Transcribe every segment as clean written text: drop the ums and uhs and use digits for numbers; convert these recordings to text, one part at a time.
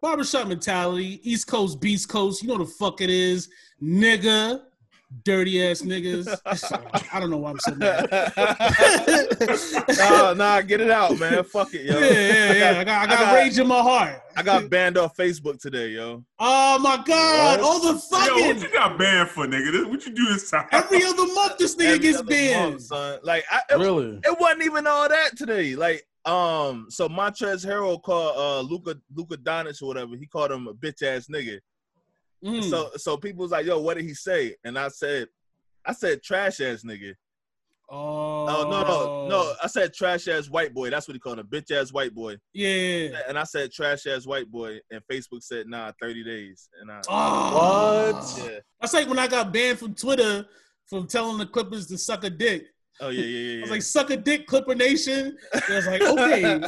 Barbershop mentality, East Coast, Beast Coast, you know the fuck it is, nigga. Dirty ass niggas. I don't know why I'm so mad. Nah, get it out, man. Fuck it, yo. Yeah. I got rage in my heart. I got banned off Facebook today, yo. Oh my God! All the fucking. Yo, what you got banned for, nigga? What you do this time? Every other month, this nigga gets banned. Month, son. Like, it wasn't even all that today. Like, so Montrezl Harrell called Luka Doncic or whatever. He called him a bitch ass nigga. Mm. So people was like, yo, what did he say? And I said trash ass nigga. Oh. No. I said trash ass white boy. That's what he called him, bitch ass white boy. Yeah. And I said trash ass white boy, and Facebook said, nah, 30 days. And what? Yeah. That's like when I got banned from Twitter from telling the Clippers to suck a dick. Oh, yeah. I was like, suck a dick, Clipper Nation. And I was like, okay,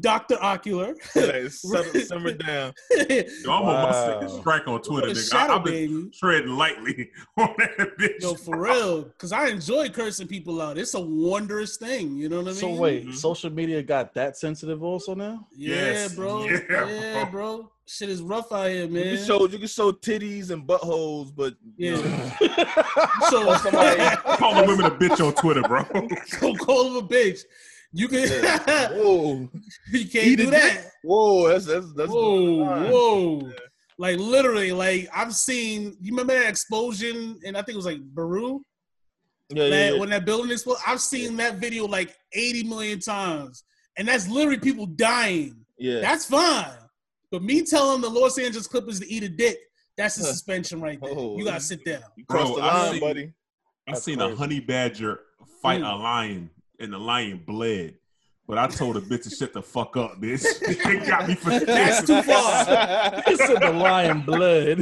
Dr. Ocular. Hey, simmer down. Yo, I'm on my second strike on Twitter, nigga. I've been treading lightly on that bitch. Yo, for real, because I enjoy cursing people out. It's a wondrous thing, you know what I mean? So wait, social media got that sensitive also now? Yes. Bro. Yeah, bro. Shit is rough out here, man. You can show titties and buttholes, but you know, call the women a bitch on Twitter, bro. Go call them a bitch. You can. Yeah. Whoa. You can't do that. Whoa, that's whoa. Yeah. Like literally, like I've seen. You remember that explosion, and I think it was like Beirut. Yeah. When that building exploded, I've seen that video like 80 million times, and that's literally people dying. Yeah, that's fine. But me telling the Los Angeles Clippers to eat a dick, that's a suspension right there. Oh, you got to sit down. Bro, buddy. I've seen a honey badger fight a lion, and the lion bled. But I told a bitch to shut the fuck up, bitch. It got me for that's too far. The lion bled.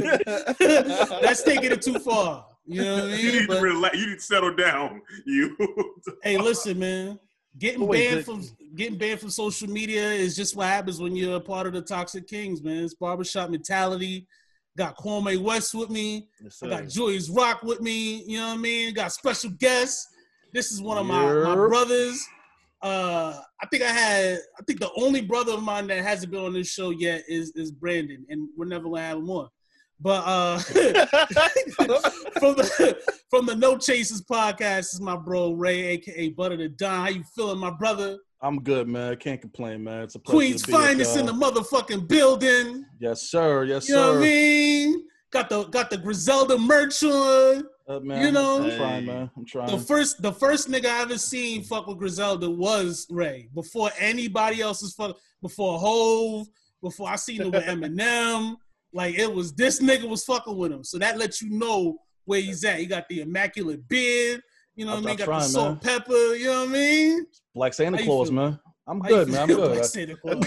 That's taking it too far. You know what I mean? You need to relax. You need to settle down. You. Hey, listen, man. Getting banned from social media is just what happens when you're a part of the Toxic Kings, man. It's barbershop mentality. Got Kwame West with me. Yes, I got Julius Rock with me. You know what I mean? Got special guests. This is one of my brothers. I think the only brother of mine that hasn't been on this show yet is Brandon, and we're never gonna have him on. But from the No Chasers podcast is my bro Ray, aka Butter the Don. How you feeling, my brother? I'm good, man. Can't complain, man. It's a pleasure. Queen's finest in the motherfucking building. Yes, sir. Yes, sir. You know what I mean? Got the Griselda merch on. Man, you know, I'm trying, man. I'm trying. The first nigga I ever seen fuck with Griselda was Ray. Before anybody else's fuck, before Hove, before I seen him with Eminem. Like, it was, this nigga was fucking with him. So that lets you know where he's at. He got the immaculate beard. You know what I mean? Got the salt and pepper. You know what I mean? Black Santa Claus, man. I'm good, man. I'm good. Black Santa Claus.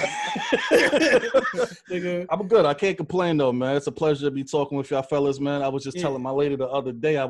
Nigga. I'm good. I can't complain, though, man. It's a pleasure to be talking with y'all fellas, man. I was just telling my lady the other day, I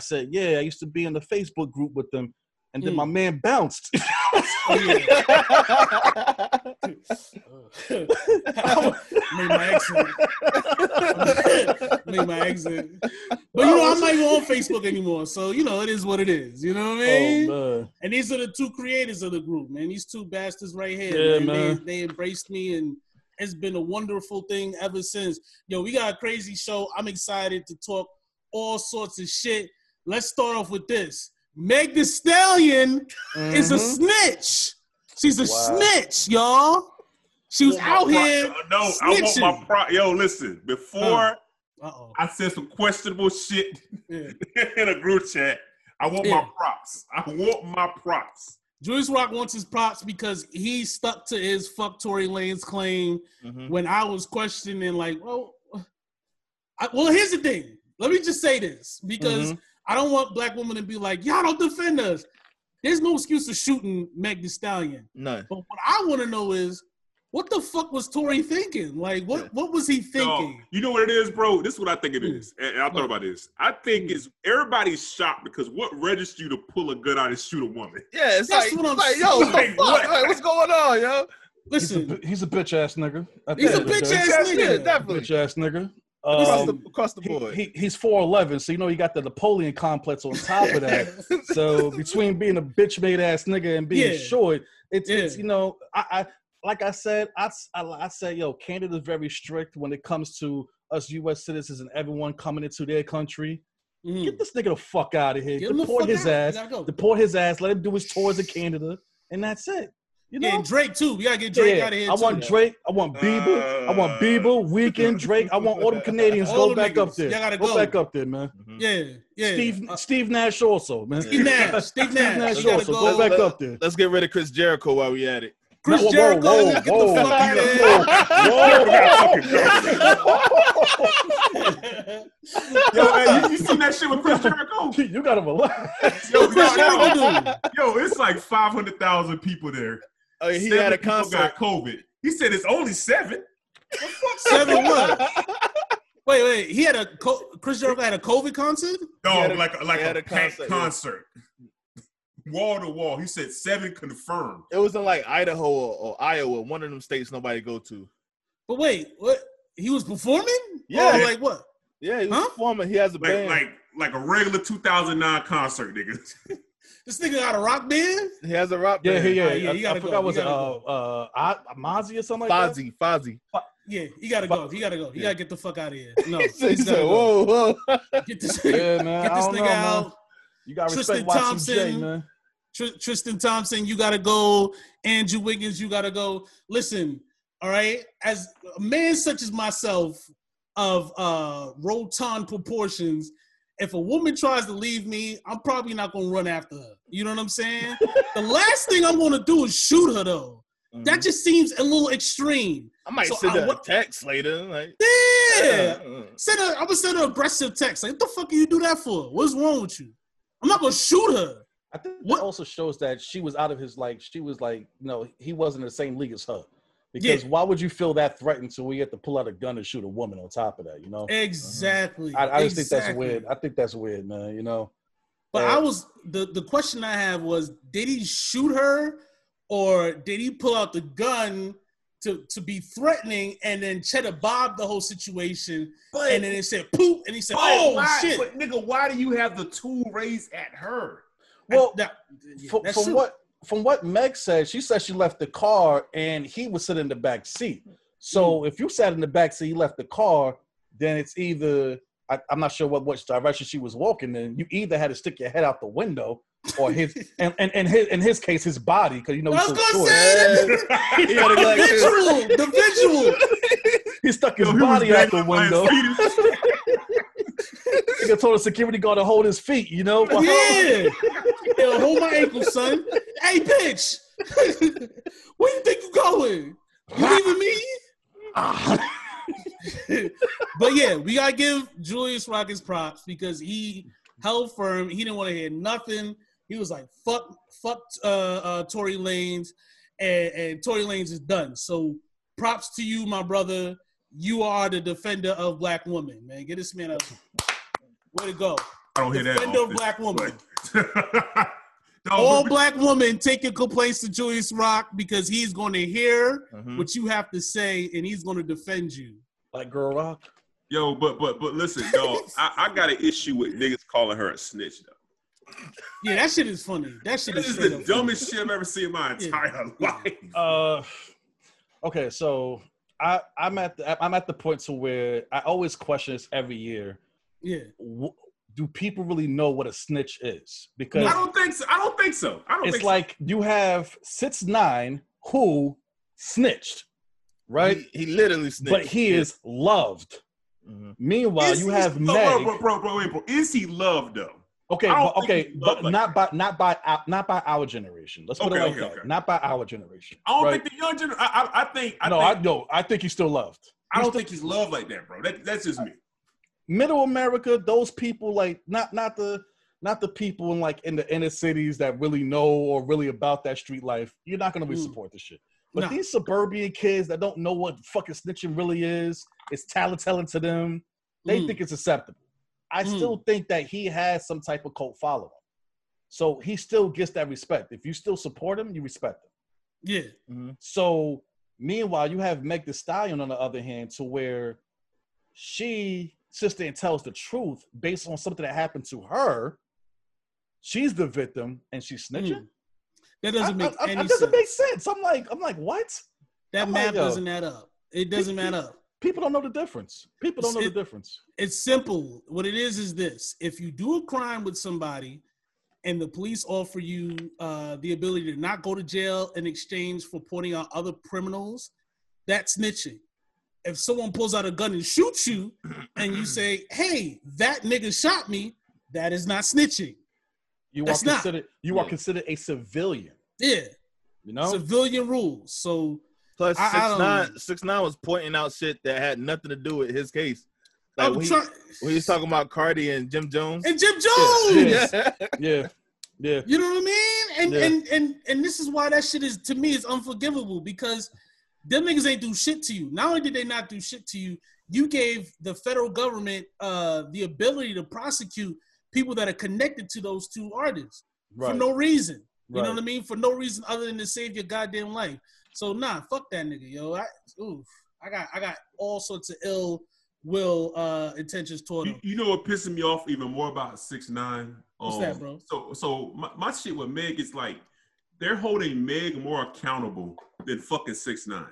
said, yeah, I used to be in the Facebook group with them. And then my man bounced. Made my exit. But you know, I'm not even on Facebook anymore. So, you know, it is what it is. You know what I mean? Oh, man. And these are the two creators of the group, man. These two bastards right here. Yeah, man. They embraced me, and it's been a wonderful thing ever since. Yo, we got a crazy show. I'm excited to talk all sorts of shit. Let's start off with this. Meg Thee Stallion is a snitch. She's a snitch, y'all. She was out here snitching. I want my pride. Yo, listen, before I said some questionable shit in a group chat, I want my props. I want my props. Julius Rock wants his props because he stuck to his fuck Tory Lanez claim when I was questioning, like, well, here's the thing. Let me just say this, because I don't want black women to be like, y'all don't defend us. There's no excuse for shooting Meg Thee Stallion. None. But what I want to know is, what the fuck was Tory thinking? Like, what was he thinking? You know what it is, bro? This is what I think it is. And I thought about this. I think it's everybody's shocked because what registers you to pull a gun out and shoot a woman? Yeah, what's going on, yo? Listen. He's a bitch-ass nigga. He's a bitch-ass nigga. Definitely. Bitch-ass nigga. Across the board. He's 4'11", so you know he got the Napoleon complex on top of that. So between being a bitch-made ass nigga and being short, it's you know, I like I said, I said, yo, Canada is very strict when it comes to us U.S. citizens and everyone coming into their country. Mm. Get this nigga the fuck out of here. Deport his ass. Deport his ass. Let him do his tours in Canada, and that's it. You know? And Drake too. We gotta get Drake out of here. I want Drake. I want Bieber. I want Bieber. Weekend Drake. I want all them Canadians. All go back up there. Y'all gotta go back up there, man. Mm-hmm. Yeah, yeah. Steve Nash also, man. Steve Nash. Steve Nash also. Go back up there. Let's get rid of Chris Jericho while we at it. Chris Jericho, get the fuck out of here. Yo, man, you seen that shit with Chris Jericho? You got him alive. Yo, it's like 500,000 people there. He had a concert. Got COVID. He said it's only 7. Seven what? Wait. He had a Chris Jericho had a COVID concert? No, like a packed concert. Yeah. Wall to wall. He said 7 confirmed. It was in like Idaho or Iowa, one of them states nobody go to. But wait, what? He was performing? Yeah. Oh, like what? Yeah, he was performing. He has a band. Like a regular 2009 concert, niggas. This nigga got a rock band? He has a rock band. Yeah. I forgot what was it. Mozzie or something like that? Fozzie. Yeah, he gotta go. He gotta get the fuck out of here. No. he said, whoa. Get this nigga out. You gotta respect YCJ, man. Tristan Thompson, you got to go. Andrew Wiggins, you got to go. Listen, all right? As a man such as myself of rotund proportions, if a woman tries to leave me, I'm probably not going to run after her. You know what I'm saying? The last thing I'm going to do is shoot her, though. Mm-hmm. That just seems a little extreme. I might send her a text later. Like, yeah. I'm going to send her an aggressive text. Like, what the fuck do you do that for? What's wrong with you? I'm not going to shoot her. I think that also shows that she was out of his, like, she was like, no, he wasn't in the same league as her. Because why would you feel that threatened so we have to pull out a gun and shoot a woman on top of that, you know? Exactly. Mm-hmm. I just think that's weird. I think that's weird, man, you know? But the question I had was, did he shoot her or did he pull out the gun to be threatening and then Cheddar Bob the whole situation and then it said poop and he said, shit. But nigga, why do you have the tool raised at her? Well, from what Meg said, she said she left the car and he was sitting in the back seat. So if you sat in the back seat, you left the car, then it's either I'm not sure what direction she was walking in. You either had to stick your head out the window or his in his case his body because you know he's so short. The visual. He stuck his body out the window. Nigga told a security guard to hold his feet, you know? Yeah. Yo, hold my ankles, son. Hey, bitch. Where you think you going? You leaving me? But, yeah, we got to give Julius Rockets props because he held firm. He didn't want to hear nothing. He was like, fuck Tory Lanez, and Tory Lanez is done. So props to you, my brother. You are the defender of black women, man. Get this man up. Way to go. I don't hear that. Defender of black woman. All black women, take your complaints to Julius Rock because he's going to hear what you have to say and he's going to defend you. Like Girl Rock? Yo, but listen, dog, I got an issue with niggas calling her a snitch, though. Yeah, that shit is funny. That shit is the dumbest shit I've ever seen in my entire life. Okay, so I'm at the point to where I always question this every year. Yeah. Do people really know what a snitch is? Because I don't think so. It's like you have 6ix9ine who snitched, right? He literally snitched. But he is loved. Mm-hmm. Meanwhile, you have Meg. Bro. Is he loved though? Okay, but not by our generation. Let's put it like that. Not by our generation. I don't think the young generation. I think he's still loved. I don't think he's loved like that, bro. That's just me. Middle America, those people like not the people in like in the inner cities that really know or really about that street life. You're not gonna really support this shit. But these suburban kids that don't know what fucking snitching really is, it's tattletale to them. They think it's acceptable. I still think that he has some type of cult following, so he still gets that respect. If you still support him, you respect him. Yeah. Mm-hmm. So meanwhile, you have Meg Thee Stallion on the other hand, to where she sits there and tells the truth based on something that happened to her. She's the victim and she's snitching. That doesn't make sense. I'm like, what? That math doesn't add up. It doesn't add up. People don't know the difference. People don't know the difference. It's simple. What it is this. If you do a crime with somebody and the police offer you the ability to not go to jail in exchange for pointing out other criminals, that's snitching. If someone pulls out a gun and shoots you and you say, hey, that nigga shot me, that is not snitching. You are considered a civilian. Yeah. You know? Civilian rules. So... Plus, 6ix9ine was pointing out shit that had nothing to do with his case. Like when he was talking about Cardi and Jim Jones. And Jim Jones! Yeah. Yeah. Yeah. You know what I mean? And this is why that shit is, to me, is unforgivable, because them niggas ain't do shit to you. Not only did they not do shit to you, you gave the federal government the ability to prosecute people that are connected to those two artists for no reason. You know what I mean? For no reason other than to save your goddamn life. So nah, fuck that nigga, yo. I got all sorts of ill will intentions toward him. You know what pissing me off even more about 6ix9ine? What's that, bro? So my shit with Meg is like they're holding Meg more accountable than fucking 6ix9ine.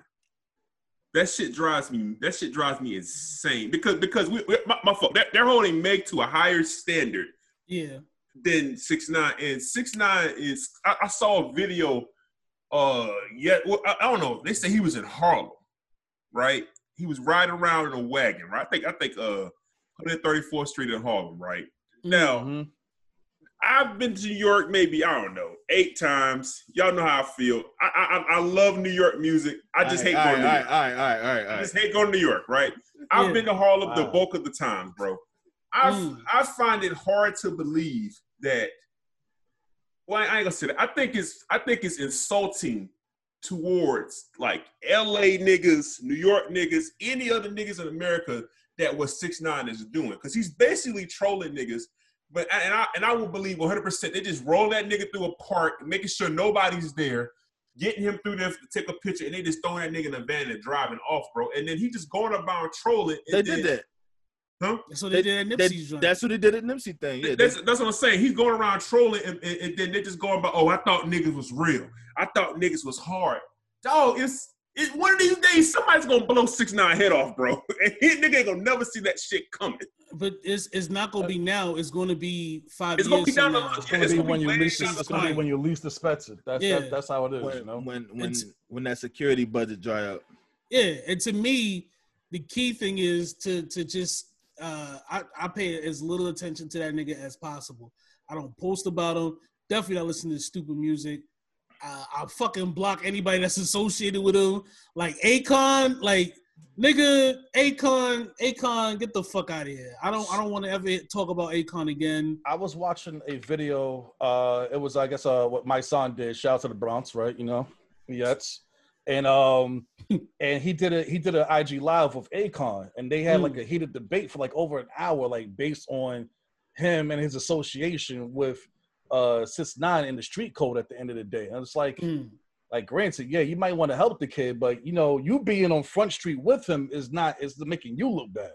That shit drives me insane because my fault. They're holding Meg to a higher standard. Yeah. Than 6ix9ine, and 6ix9ine is I saw a video. I don't know. They say he was in Harlem, right? He was riding around in a wagon, right? I think 134th Street in Harlem, right? Now, I've been to New York maybe, I don't know, 8 times. Y'all know how I feel. I love New York music. I just hate going to New York. I just hate going to New York, right? I've been to Harlem the bulk of the time, bro. I find it hard to believe that. Well, I ain't gonna say that. I think it's insulting towards like LA niggas, New York niggas, any other niggas in America that what 6ix9ine is doing, because he's basically trolling niggas. But I will believe 100% they just roll that nigga through a park, making sure nobody's there, getting him through there to take a picture, and they just throwing that nigga in a van and driving off, bro. And then he just going about trolling. They did that. Huh? That's what they did at Nipsey's. That's what they did at Nipsey thing. Yeah, that's what I'm saying. He's going around trolling, and then they're just going by, oh, I thought niggas was real. I thought niggas was hard. Dog, it's one of these days somebody's gonna blow 6ix9ine head off, bro. And his nigga ain't gonna never see that shit coming. But it's not gonna be now. It's gonna be 5 years. It's gonna be down the line. It's gonna be when you least expect it. That's how it is. When that security budget dry up. Yeah, and to me, the key thing is to just. I pay as little attention to that nigga as possible. I don't post about him. Definitely not listen to stupid music. I'll fucking block anybody that's associated with him. Like Akon, like nigga, Akon, get the fuck out of here. I don't want to ever talk about Akon again. I was watching a video. It was, I guess, what my son did. Shout out to the Bronx, right? You know, Yets. And he did an IG live with Akon, and they had like a heated debate for like over an hour, like based on him and his association with 6ix9ine in the street code at the end of the day. And it's like, like granted, yeah, you might want to help the kid, but you know, you being on Front Street with him is making you look bad.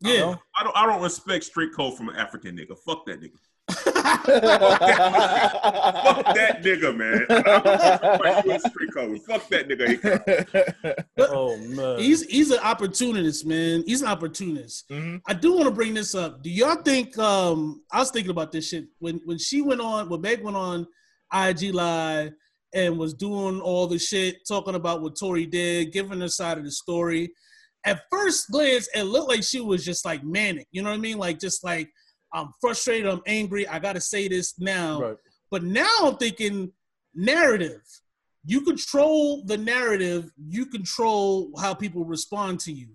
Yeah, you know? I don't respect street code from an African nigga. Fuck that nigga. Fuck that nigga, man. Fuck that nigga. Oh man, he's an opportunist, man. He's an opportunist. I do want to bring this up. Do y'all think? I was thinking about this shit when she went on, when Meg went on IG Live and was doing all the shit, talking about what Tory did, giving her side of the story. At first glance, it looked like she was just like manic. You know what I mean? Like just like. I'm frustrated. I'm angry. I got to say this now. Right. But now I'm thinking narrative. You control the narrative. You control how people respond to you.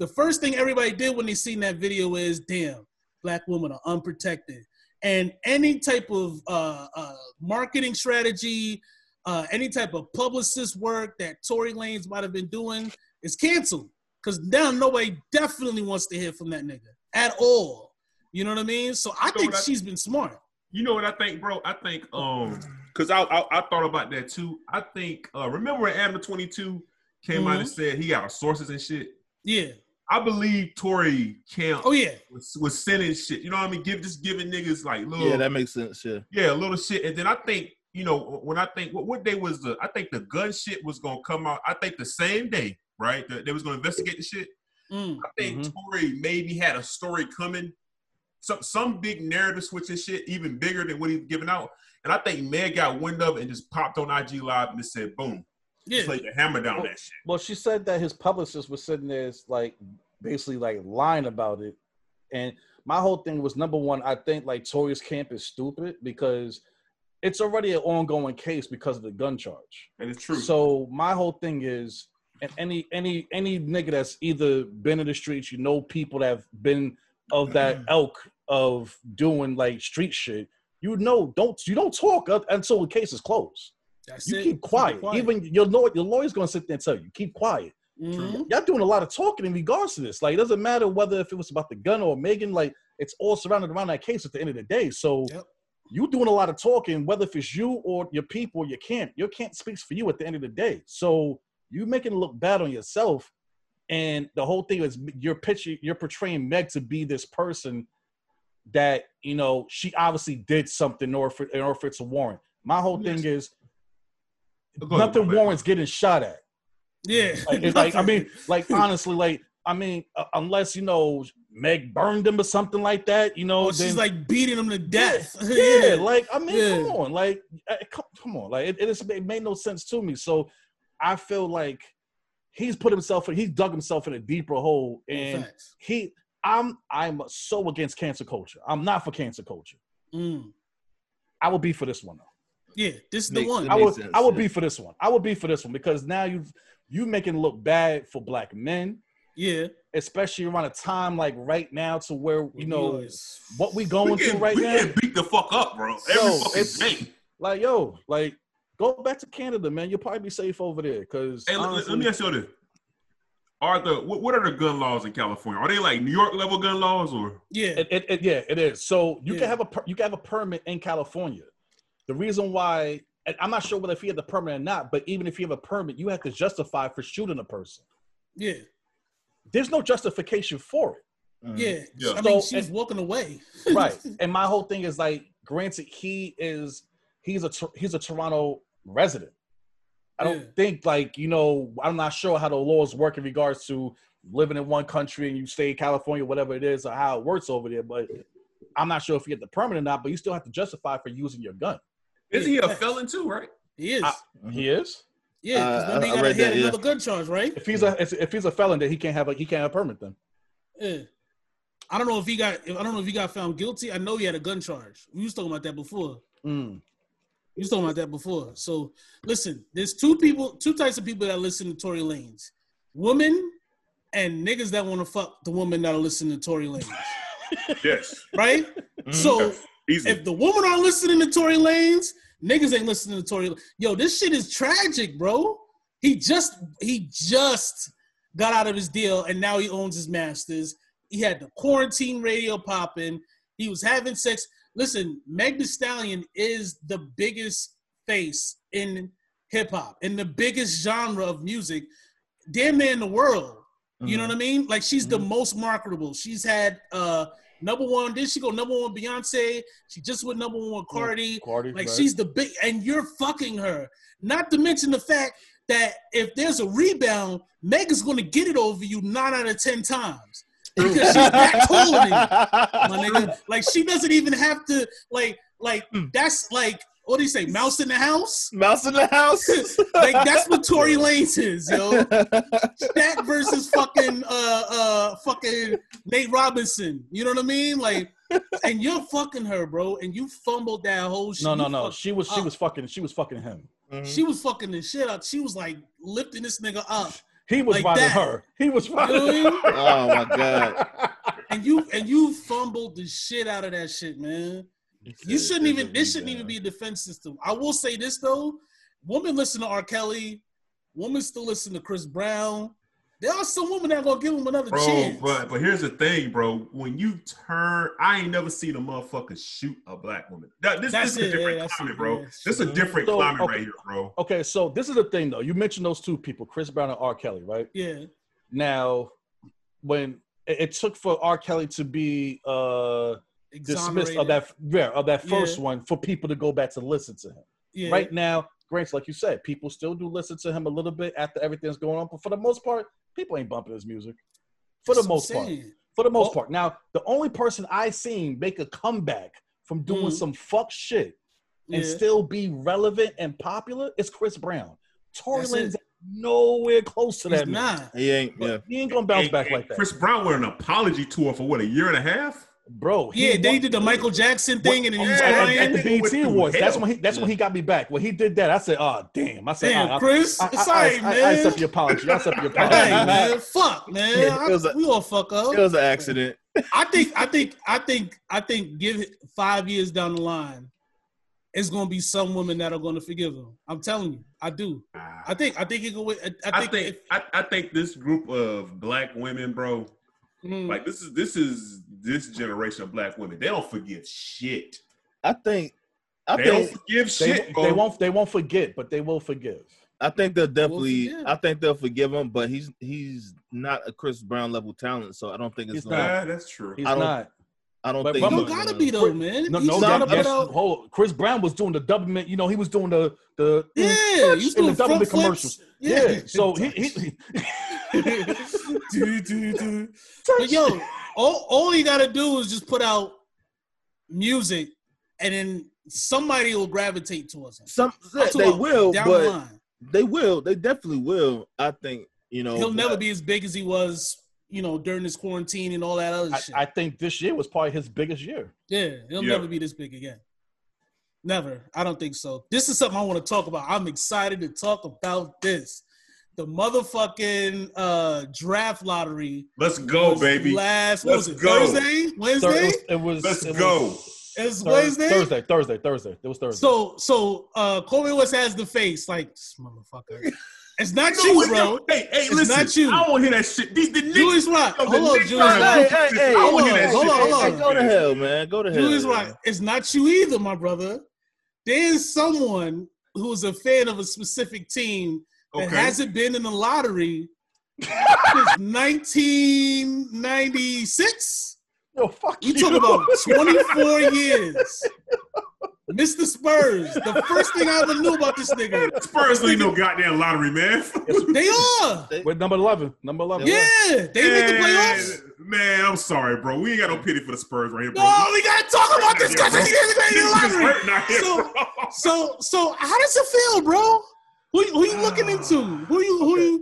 The first thing everybody did when they seen that video is, damn, black women are unprotected. And any type of marketing strategy, any type of publicist work that Tory Lanez might have been doing is canceled. Because now nobody definitely wants to hear from that nigga at all. You know what I mean? So I think she's been smart. You know what I think, bro? I think, because I thought about that too. I think, remember when Adam 22 came out and said he got sources and shit? Yeah. I believe Tory Camp was sending shit. You know what I mean? Just giving niggas like little. Yeah, that makes sense. Yeah. Yeah, a little shit. And then I think you know, when I think what day was the, I think the gun shit was going to come out. I think the same day, right? They was going to investigate the shit. I think Tory maybe had a story coming, some big narrative switching shit, even bigger than what he's giving out. And I think Meg got wind of it and just popped on IG Live and just said, boom. Yeah. Played the hammer down that shit. Well, she said that his publicist was sitting there like basically like lying about it. And my whole thing was, number one, I think like Tory's camp is stupid because it's already an ongoing case because of the gun charge. And it's true. So my whole thing is, and any nigga that's either been in the streets, you know, people that have been of that elk of doing like street shit, you know, you don't talk until the case is closed. That's you it. Keep quiet. Even your lawyer's gonna sit there and tell you, keep quiet. Mm-hmm. Y'all doing a lot of talking in regards to this. Like, it doesn't matter whether if it was about the gun or Megan. Like, it's all surrounded around that case at the end of the day. So. Yep. You doing a lot of talking, whether if it's you or your people, your camp speaks for you at the end of the day. So you making it look bad on yourself, and the whole thing is you're portraying Meg to be this person that, you know, she obviously did something in order for it to warrant. My whole thing is nothing warrants getting shot at. Yeah, honestly, unless, you know, Meg burned him or something like that, you know. Oh, she's like beating him to death. Yeah, come on. Come on. It made no sense to me. So I feel like he's dug himself in a deeper hole. And I'm so against cancel culture. I'm not for cancel culture. I would be for this one, though. Yeah, this is the one. I would be for this one because now you making it look bad for black men. Yeah, especially around a time like right now, to where you know what we going through right now. We get beat the fuck up, bro. Every fucking day. Like go back to Canada, man. You'll probably be safe over there. Cause let me ask you this: what are the gun laws in California? Are they like New York level gun laws or? Yeah, it is. So you can have a permit in California. The reason why, I'm not sure whether if you have the permit or not, but even if you have a permit, you have to justify for shooting a person. Yeah. There's no justification for it. Yeah. I mean, she's walking away. Right. And my whole thing is like, granted, he's a Toronto resident. I don't think like, you know, I'm not sure how the laws work in regards to living in one country and you stay in California, whatever it is, or how it works over there. But I'm not sure if you get the permit or not, but you still have to justify for using your gun. Isn't he a felon too, right? He is. He is? Yeah, because then they had another gun charge, right? If he's a felon, then he can't have a permit then. Yeah. I don't know if he got found guilty. I know he had a gun charge. We was talking about that before. We was talking about that before. So listen, there's two types of people that listen to Tory Lanez: women and niggas that want to fuck the woman that are listening to Tory Lanez. Yes. Right. So if the women are listening to Tory Lanez, niggas ain't listening to Tory. Yo, this shit is tragic, bro. He just got out of his deal, and now he owns his masters. He had the quarantine radio popping. He was having sex. Listen, Meg Thee Stallion is the biggest face in hip-hop, in the biggest genre of music, damn near in the world. Mm-hmm. You know what I mean? Like, she's the most marketable. She's had... number one, did she go number one with Beyonce? She just went number one with Cardi. She's the big, and you're fucking her. Not to mention the fact that if there's a rebound, Meg is going to get it over you 9 out of 10 times. Because she's that cool in it. My nigga. Like, she doesn't even have to, that's like, what do you say, mouse in the house? Mouse in the house? Like, that's what Tory Lanez is, yo. That versus fucking Nate Robinson. You know what I mean? Like, and you're fucking her, bro. And you fumbled that whole shit. No. She was fucking him. Mm-hmm. She was fucking the shit up. She was like lifting this nigga up. He was riding her. He was riding her. Oh my god. And you fumbled the shit out of that shit, man. This shouldn't even be a defense system. I will say this though, women listen to R. Kelly, women still listen to Chris Brown. There are some women that are gonna give him another chance. But here's the thing, bro. When you turn, I ain't never seen a motherfucker shoot a black woman. This is a different climate, bro. This is a different climate right here, bro. Okay, so this is the thing though. You mentioned those two people, Chris Brown and R. Kelly, right? Yeah. Now, when it took for R. Kelly to be dismissed of that first one for people to go back to listen to him. Yeah. Right now, Grant's like you said, people still do listen to him a little bit after everything's going on, but for the most part, people ain't bumping his music. For the most part. For the most part. Now, the only person I seen make a comeback from doing some fuck shit and still be relevant and popular is Chris Brown. Tory Lanez nowhere close to that. He ain't. Yeah. He ain't gonna bounce back like that. Chris Brown went an apology tour for what, a year and a half, bro. Yeah, they did the Michael Jackson thing and then at the BET Awards. That's when he. That's when he got me back. When he did that, I said, "Oh damn!" I said, "Damn, Chris, sorry, man. I accept your apology. I accept your apology." Man, fuck, man. We all fuck up. It was an accident. I think. Give it 5 years down the line. It's gonna be some women that are gonna forgive him. I'm telling you, I do. I think it go. I think this group of black women, bro, like this is this generation of black women. They don't forgive shit. I think they don't forgive shit. Bro. They won't forget, but they will forgive. I think they'll definitely. I think they'll forgive him, but he's not a Chris Brown level talent, so I don't think it's. Yeah, that's true. He's not. I don't think. But gotta be though, man. No, Chris Brown was doing the doublemint. You know, he was doing the doing the doublemint commercials. Yeah. So he But yo, all he gotta do is just put out music, and then somebody will gravitate towards him. They definitely will. I think you know he'll never be as big as he was. You know, during this quarantine and all that other shit. I think this year was probably his biggest year. Yeah, he'll never be this big again. Never. I don't think so. This is something I want to talk about. I'm excited to talk about this. The motherfucking draft lottery. Let's go, baby. Thursday? Wednesday? It was Thursday. It was Thursday. So Corey West has the face like, this motherfucker. It's not you, bro. Hey, it's listen. Not you. I don't want to hear that shit. Julius Rock. Hold on, Julius. Hey, I want to hear that shit. Hold on. Go to hell, man. Go to hell. Julius Rock. It's not you either, my brother. There's someone who's a fan of a specific team that hasn't been in the lottery since 1996. No, fuck you. You talk about 24 years. Mr. Spurs. The first thing I ever knew about this nigga. Spurs ain't no goddamn lottery, man. They are. With number 11. Number 11. Yeah. They make the playoffs. Man, I'm sorry, bro. We ain't got no pity for the Spurs right here, bro. No, we got to talk about this because he doesn't make the lottery. So how does it feel, bro? Who you looking into? Who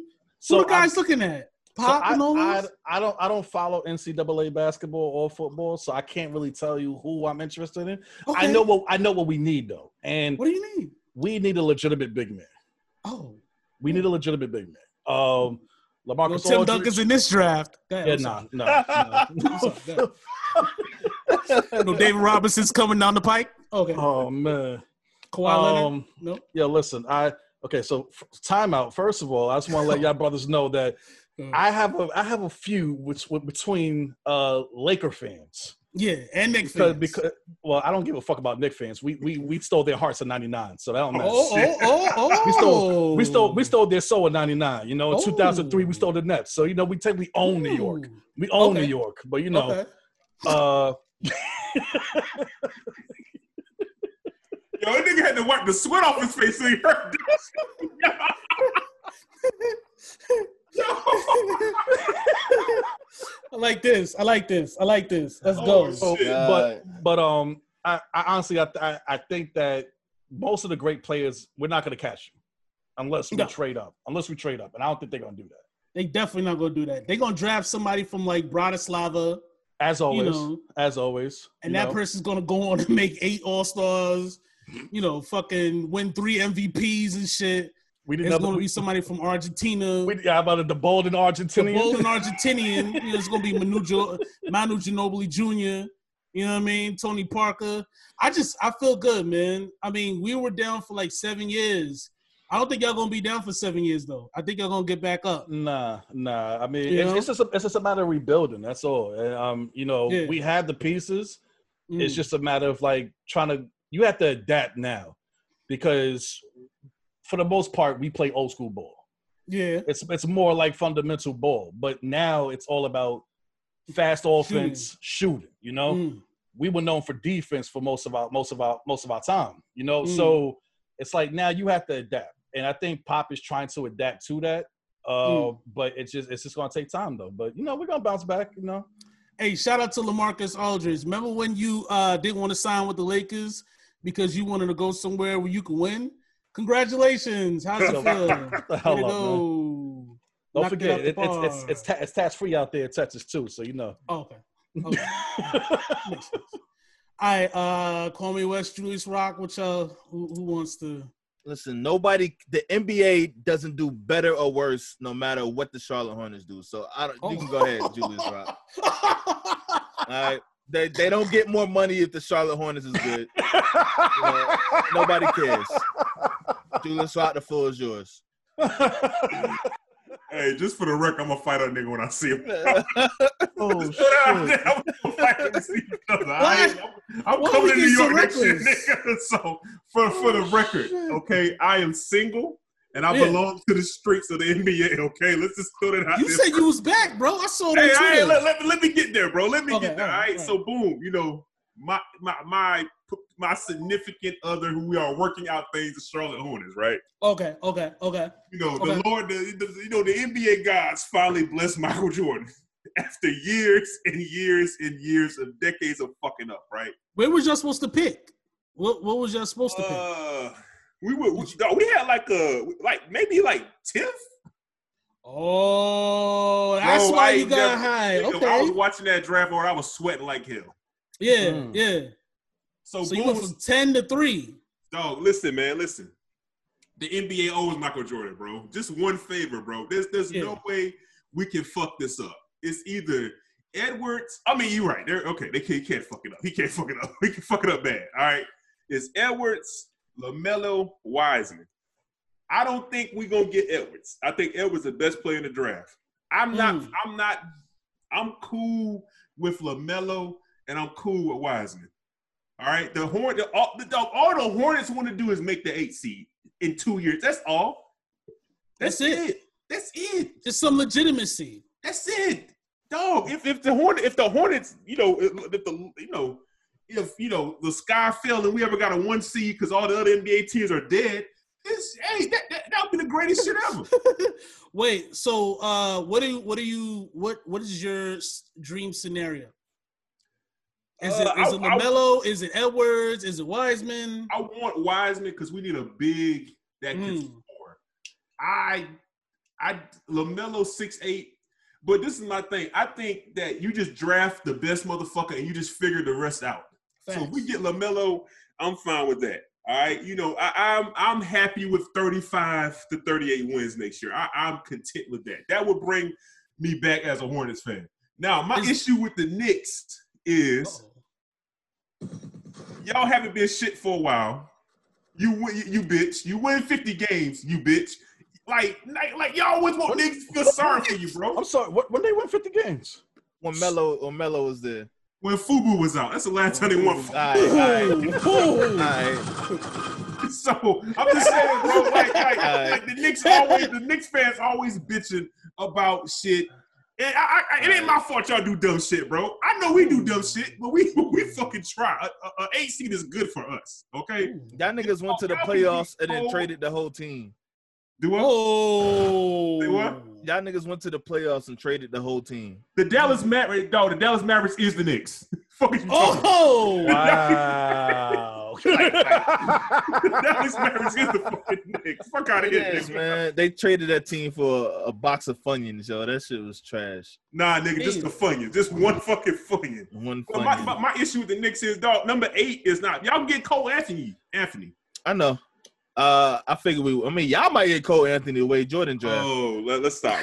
the guys looking at? I don't follow NCAA basketball or football, so I can't really tell you who I'm interested in. Okay. I know what we need though. And what do you need? We need a legitimate big man. Oh, we need a legitimate big man. LaMarcus Aldridge. Tim Duncan's in this draft. No. David Robinson's coming down the pike. Okay. Oh man. Kawhi Leonard. No. Yeah, listen. Timeout. First of all, I just want to let y'all brothers know that. I have a feud between Laker fans. Yeah, and Knicks fans. Because I don't give a fuck about Knicks fans. We stole their hearts in 99, so that don't matter. We stole their soul in 99. You know, in 2003 we stole the Nets. So you know, we own New York. We own New York, but you know. Yo, that nigga had to wipe the sweat off his face so he heard this. I like this. Let's go. I honestly think that most of the great players, we're not going to catch them unless we trade up. Unless we trade up, and I don't think they're going to do that. They definitely not going to do that. They're going to draft somebody from like Bratislava, as always. And that person's going to go on and make 8 All-Stars. You know, fucking win 3 MVPs and shit. It's going to be somebody from Argentina. The Bolden Argentinian. You know, it's going to be Manu Ginobili Jr. You know what I mean? Tony Parker. I feel good, man. I mean, we were down for like 7 years. I don't think y'all going to be down for 7 years, though. I think y'all going to get back up. Nah. I mean, it's just a matter of rebuilding. That's all. And, we had the pieces. It's just a matter of like you have to adapt now because for the most part, we play old school ball. Yeah. It's more like fundamental ball. But now it's all about fast offense, shooting, you know? We were known for defense for most of our time, you know? So it's like now you have to adapt. And I think pop is trying to adapt to that. But it's just going to take time, though. But, you know, we're going to bounce back, you know. Hey, shout out to LaMarcus Aldridge. Remember when you didn't want to sign with the Lakers because you wanted to go somewhere where you could win? Congratulations. How's it feel? Hello. Don't forget, it's tax-free out there in Texas, too, so you know. Oh, okay. All right, Kwame West, Julius Rock, which who wants to? Listen, nobody, the NBA doesn't do better or worse no matter what the Charlotte Hornets do. So you can go ahead, Julius Rock. All right. They don't get more money if the Charlotte Hornets is good. You know, nobody cares. Julius Rock, the floor is yours. Hey, just for the record, I'm going to fight that nigga when I see him. Oh, shit. I'm going to fight him to see each other. I'm coming to New York next year, nigga. So, for the record, shit. Okay, I am single, and I belong to the streets of the NBA, okay? Let's just throw that out there. You said you was back, bro. I saw that. Hey, let me get there, bro. Let me get there. All right, so boom. You know, my significant other, who we are working out things with Charlotte Hornets, right? Okay. You know, the Lord, the NBA gods finally blessed Michael Jordan after years and years and years of decades of fucking up, right? Where was y'all supposed to pick? What was y'all supposed to pick? We had maybe 10th. Oh, that's why you got high. Okay. I was watching that draft board. I was sweating like hell. Yeah, yeah. So you went from 10 to 3. Dog, listen, man, listen. The NBA owes Michael Jordan, bro. Just one favor, bro. There's no way we can fuck this up. It's either Edwards. I mean, you're right. He can't fuck it up. He can't fuck it up. He can fuck it up bad. All right. It's Edwards, LaMelo, Wiseman. I don't think we're gonna get Edwards. I think Edwards is the best player in the draft. I'm cool with LaMelo. And I'm cool with Wiseman. All right. All the Hornets want to do is make the 8 seed in 2 years. That's all. That's it. That's it. Just some legitimacy. That's it. Dog, if the Hornets, you know, if the sky fell and we ever got a 1 seed because all the other NBA teams are dead, that would be the greatest shit ever. Wait, so what is your dream scenario? Is it LaMelo? Is it Edwards? Is it Wiseman? I want Wiseman because we need a big that can score. LaMelo 6'8", but this is my thing. I think that you just draft the best motherfucker and you just figure the rest out. Facts. So if we get LaMelo, I'm fine with that. All right, you know, I'm happy with 35 to 38 wins next year. I'm content with that. That would bring me back as a Hornets fan. Now my issue with the Knicks is. Y'all haven't been shit for a while. You bitch. You win 50 games, you bitch. Like y'all always want niggas to feel sorry for you, bro. I'm sorry. When they won 50 games? When Melo was there. When Fubu was out. That's the last time they won. All right. So I'm just saying, bro, like the Knicks fans always bitching about shit. And it ain't my fault y'all do dumb shit, bro. I know we do dumb shit, but we fucking try. An 8 seed is good for us, okay? Y'all niggas went to the playoffs and then traded the whole team. Do what? Oh. They what? Y'all niggas went to the playoffs and traded the whole team. The Dallas Mavericks, dog, the Dallas Mavericks is the Knicks. Fucking oh, wow. The Dallas Mavericks is the fucking Knicks. Fuck out of here, nigga. Man. They traded that team for a box of Funyuns, yo. That shit was trash. Nah, nigga, just the Funyuns. Just one fucking Funyun. My issue with the Knicks is, dog, number 8 is not. Y'all get Cole Anthony. I know. I figure y'all might get Cole Anthony away Jordan draft. Oh, let's stop.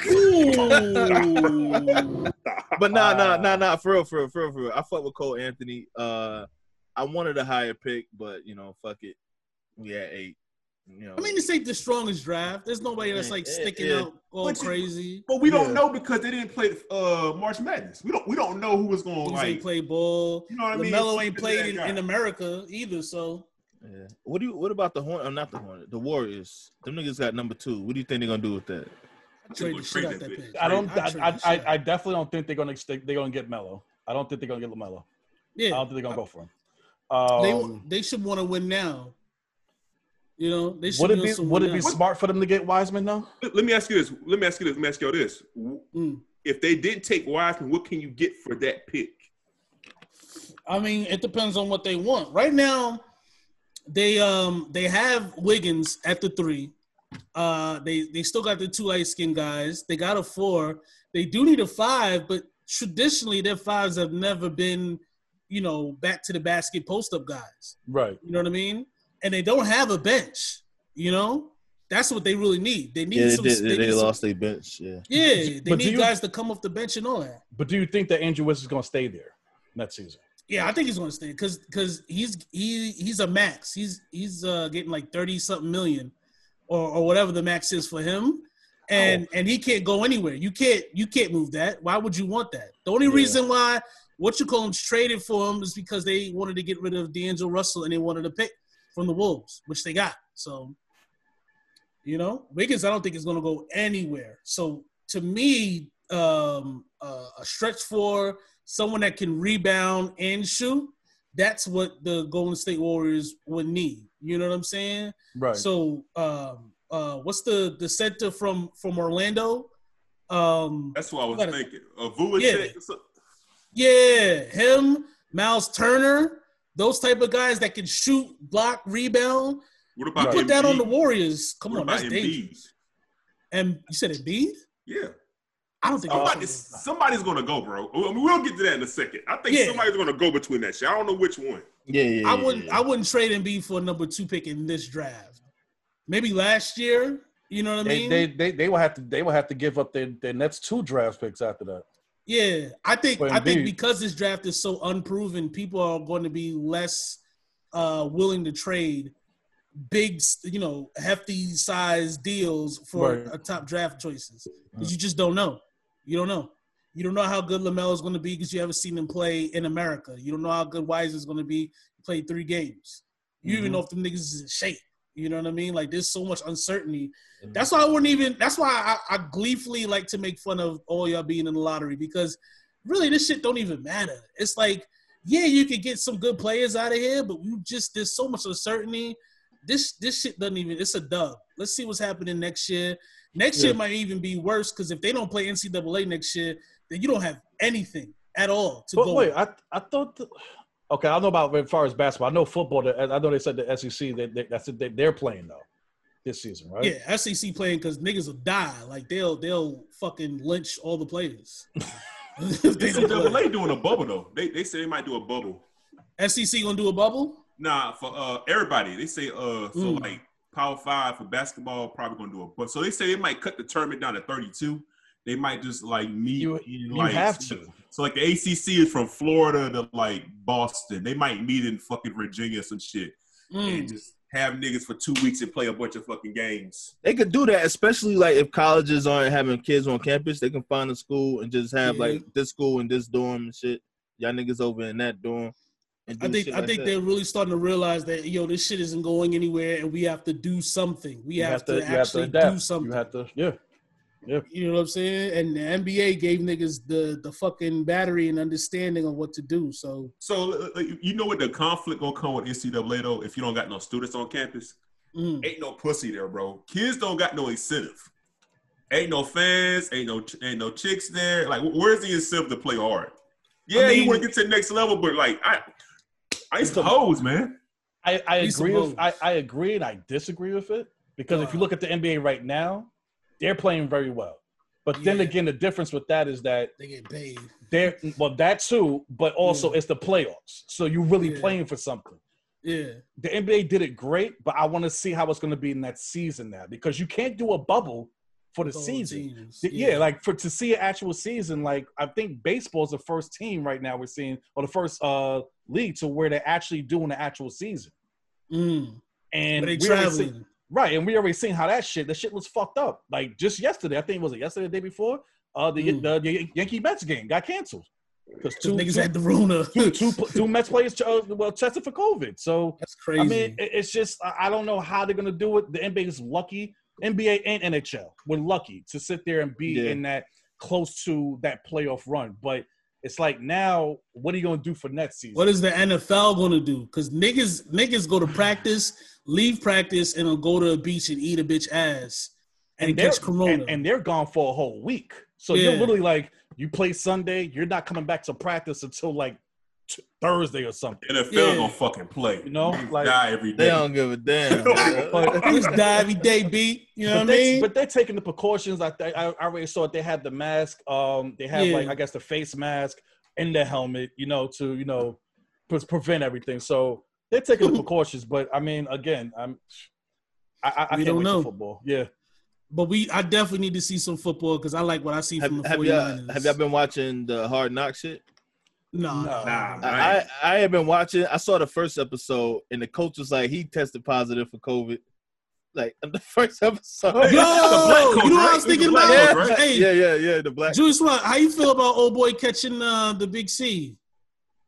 But nah, for real. I fuck with Cole Anthony. I wanted a higher pick, but you know, fuck it. We had 8. You know, I mean, this ain't the strongest draft. There's nobody that's like sticking out all crazy. But we don't know because they didn't play March Madness. We don't know who was going to like play ball. You know what I mean? LaMelo ain't played in America either, so. Yeah. What about the Hornets? Not the Hornets. The Warriors. Them niggas got number 2. What do you think they're gonna do with that? I definitely don't think they're gonna get Melo. I don't think they're gonna get LaMelo. Yeah. I don't think they're gonna go for him. They should want to win now. You know, they should would it be smart for them to get Wiseman now? Let me ask you this. Let me ask y'all this. If they did take Wiseman, what can you get for that pick? I mean, it depends on what they want. Right now, they have Wiggins at the 3. They still got the 2 light-skinned guys. They got a 4. They do need a 5, but traditionally their 5s have never been, you know, back to the basket post-up guys. Right. You know what I mean? And they don't have a bench, you know? That's what they really need. They need they lost their bench, yeah. Yeah, they need guys to come off the bench and all that. But do you think that Andrew West is going to stay there next season? Yeah, I think he's going to stay because he's a max. He's getting like 30-something million or whatever the max is for him. And he can't go anywhere. You can't move that. Why would you want that? The only reason why whatchamacallit's traded for him is because they wanted to get rid of D'Angelo Russell and they wanted to pick from the Wolves, which they got. So, you know, Wiggins, I don't think is going to go anywhere. So, to me, a stretch for someone that can rebound and shoot, that's what the Golden State Warriors would need. You know what I'm saying? Right. So, what's the center from Orlando? That's what I was thinking. Vucevic. Yeah, him, Miles Turner, those type of guys that can shoot, block, rebound. What about you put that on the Warriors? Come on, that's dangerous. And you said Embiid? Yeah. I don't think somebody's going to go, bro. I mean, we'll get to that in a second. I think somebody's going to go between that shit. I don't know which one. I wouldn't trade Embiid for a number 2 pick in this draft. Maybe last year, you know what I mean? They will have to give up their next 2 draft picks after that. Yeah, I think because this draft is so unproven, people are going to be less willing to trade big, you know, hefty size deals for top draft choices because you just don't know. You don't know. You don't know how good LaMelo is going to be because you haven't seen him play in America. You don't know how good Wiseman is going to be. He played 3 games. You even know if them niggas is in shape. You know what I mean? Like, there's so much uncertainty. That's why I wouldn't even – that's why I gleefully like to make fun of all y'all being in the lottery because really this shit don't even matter. It's like, yeah, you could get some good players out of here, but you just – there's so much uncertainty. This shit doesn't even – it's a dub. Let's see what's happening next year. Next year might even be worse because if they don't play NCAA next year, then you don't have anything at all to go. Wait, I thought okay, I don't know about as far as basketball. I know football. I know they said the SEC, they're playing, though, this season, right? Yeah, SEC playing because niggas will die. Like, they'll fucking lynch all the players. NCAA doing a bubble, though. They say they might do a bubble. SEC going to do a bubble? Nah, for everybody. They say, like, Power 5 for basketball probably going to do a bubble. So they say they might cut the tournament down to 32. They might just, like, meet. You have to. So, like, the ACC is from Florida to, like, Boston. They might meet in fucking Virginia or some shit and just have niggas for 2 weeks and play a bunch of fucking games. They could do that, especially, like, if colleges aren't having kids on campus. They can find a school and just have, like, this school and this dorm and shit. Y'all niggas over in that dorm. I think they're really starting to realize that, yo, this shit isn't going anywhere and we have to do something. We have to do something. You have to, yeah. You know what I'm saying? And the NBA gave niggas the fucking battery and understanding of what to do. So you know what the conflict gonna come with NCAA though? If you don't got no students on campus, ain't no pussy there, bro. Kids don't got no incentive. Ain't no fans. Ain't no chicks there. Like, where's the incentive to play hard? Yeah, I mean, you want to get to the next level, but like, I suppose, man. I agree, and I disagree with it because if you look at the NBA right now. They're playing very well. But then again, the difference with that is that they get paid. Well, that too, but also it's the playoffs. So you're really playing for something. Yeah. The NBA did it great, but I want to see how it's going to be in that season now because you can't do a bubble for the season. Yeah, like to see an actual season, like I think baseball's the first team right now we're seeing, or the first league to where they're actually doing the actual season. And but they traveling. Right, and we already seen how that shit was fucked up. Like, just yesterday, I think, was it yesterday, the day before? The Yankee-Mets game got canceled. Because two niggas had the Rona. two Mets players tested for COVID. So, that's crazy. I mean, it's just, I don't know how they're going to do it. The NBA is lucky. NBA and NHL, we're lucky to sit there and be in that, close to that playoff run. But It's like, now, what are you going to do for next season? What is the NFL going to do? Because niggas go to practice, leave practice, and then go to a beach and eat a bitch ass and catch corona. And they're gone for a whole week. So yeah. You're literally like, you play Sunday, you're not coming back to practice until like Thursday or something. NFL don't fucking play. You know? Like, die every day. They don't give a damn. Just die every day, B. You know what I mean? But they're taking the precautions. I already saw it. They had the mask. They have like, I guess, the face mask and the helmet, you know, to, you know, prevent everything. So they're taking the precautions. But, I mean, again, I can't wait for football. Yeah. But I definitely need to see some football because I like what I see from the 49ers. Have y'all been watching the Hard Knock shit? No. I have been watching. I saw the first episode, and the coach was like, he tested positive for COVID. Like, the first episode. Yo! You know what I was thinking about? Yeah, right? Hey, yeah, the black. Juice, how you feel about old boy catching the Big C?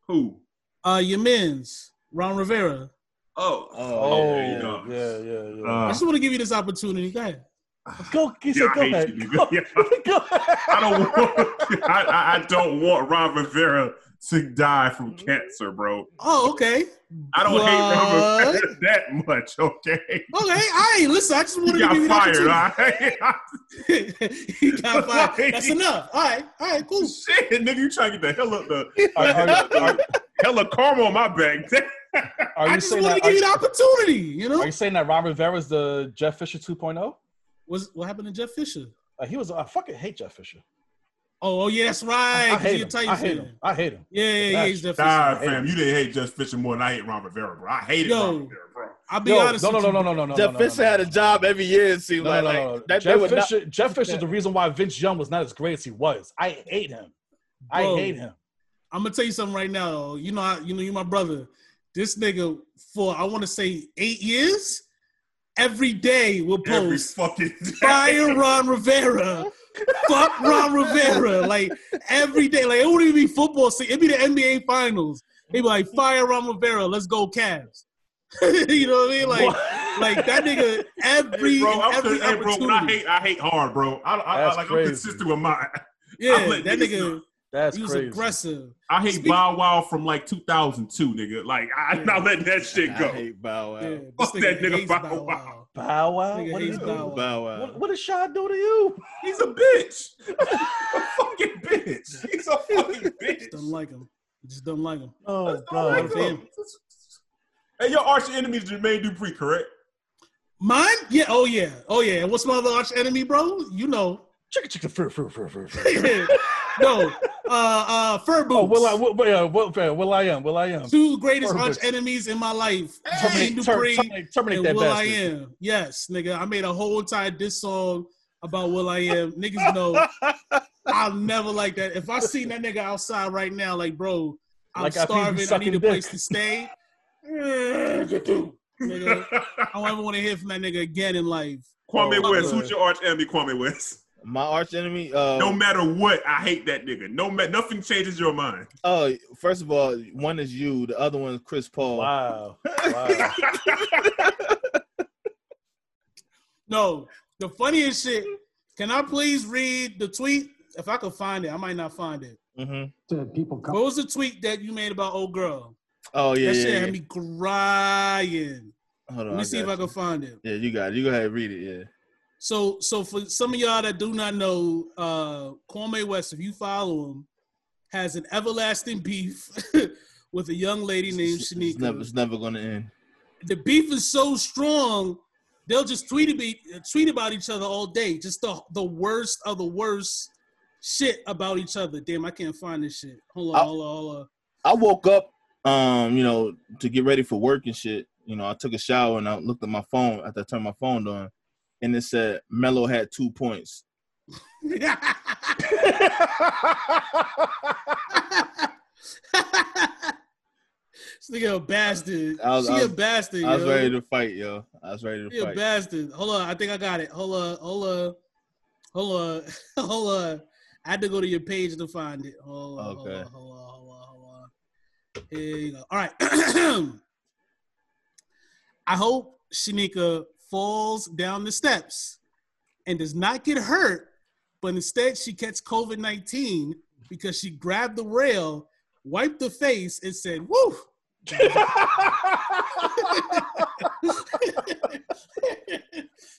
Who? Your men's, Ron Rivera. Yeah. I just want to give you this opportunity. Go ahead. I don't want Ron Rivera to die from cancer, bro. Oh, okay. I don't hate Ron Rivera that much, okay? Okay, listen, I just wanted to give you an opportunity. He got fired. That's enough. All right, cool. Shit, nigga, you trying to get the hell up the hella karma on my back. I just wanted to give you an opportunity, you know? Are you saying that Ron Rivera's the Jeff Fisher 2.0? What happened to Jeff Fisher? I fucking hate Jeff Fisher. Oh yeah, that's right. I hate him. Yeah, he's Jeff Fisher. Nah, fam, you didn't hate Jeff Fisher more than I hate Ron Rivera, bro. I hated Ron Rivera, bro. I'll be honest with you. No. Jeff Fisher had a job every year, it seemed like. Jeff Fisher's the reason why Vince Young was not as great as he was. I hate him. I'm gonna tell you something right now, though. You know, you're my brother. This nigga for I want to say 8 years. Every day we'll post fire Ron Rivera, fuck Ron Rivera. Like every day, like it wouldn't even be football. See, it'd be the NBA Finals. They'd be like, fire Ron Rivera, let's go Cavs. You know what I mean? Like that nigga every opportunity. I hate hard, bro. I'm consistent with mine. Yeah, that nigga. That's he was crazy. Aggressive. I hate Bow Wow from like 2002, nigga. Like I'm not letting that shit go. I hate Bow Wow. Yeah, fuck that nigga Bow Wow. Bow Wow? What did Shaw do to you? He's a bitch. A fucking bitch. He's a fucking bitch. Just don't like him. Just don't like him. Oh God. Like him. Hey, your arch enemy is Jermaine Dupri, correct? Mine? Yeah. Oh yeah. What's my other arch enemy, bro? You know. Chicka, fur. No. Fur boots. Will.i.am. Two greatest arch enemies in my life. Hey, terminate that bastard. Will.i.am. Yes, nigga. I made a whole entire diss song about Will.i.am. Niggas know I'll never like that. If I seen that nigga outside right now, like, bro, I'm like starving. I need a place to stay. Nigga, I don't ever want to hear from that nigga again in life. Kwame West. Who's your arch enemy, Kwame West? My arch enemy. No matter what, I hate that nigga. Nothing changes your mind. Oh, first of all, one is you. The other one is Chris Paul. Wow. No, the funniest shit. Can I please read the tweet? If I could find it, I might not find it. What was the tweet that you made about old girl? Oh yeah, that shit had me crying. Hold on, let me see if I can find it. Yeah, you got it. You go ahead and read it. Yeah. So for some of y'all that do not know, Kwame West, if you follow him, has an everlasting beef with a young lady named Shanika. It's never going to end. The beef is so strong, they'll just tweet about each other all day. Just the worst of the worst shit about each other. Damn, I can't find this shit. Hold on. I woke up, to get ready for work and shit. You know, I took a shower and I looked at my phone after I turned my phone on. And it said, Melo had 2 points. This nigga a bastard. She a bastard, I was ready to fight, yo. She a bastard. Hold on. I think I got it. Hold on. I had to go to your page to find it. Hold on. Here you go. All right. I hope Shanika falls down the steps and does not get hurt, but instead she gets COVID-19 because she grabbed the rail, wiped the face, and said, "Woo!"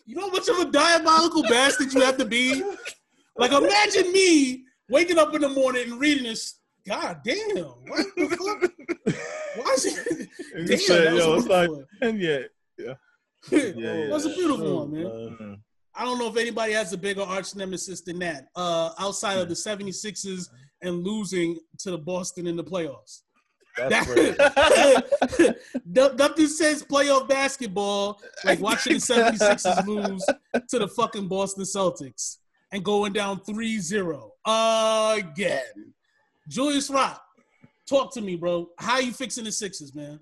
You know how much of a diabolical bastard you have to be? Like, imagine me waking up in the morning and reading this. God damn! What the fuck? Why is it? Damn, said, that was yo, it's like, and yeah. That's a beautiful one, man. I don't know if anybody has a bigger arch nemesis than that, outside of the 76ers and losing to the Boston in the playoffs. Nothing says playoff basketball like watching the 76ers lose to the fucking Boston Celtics and going down 3-0 again. Julius Rock, talk to me, bro. How you fixing the Sixers, man?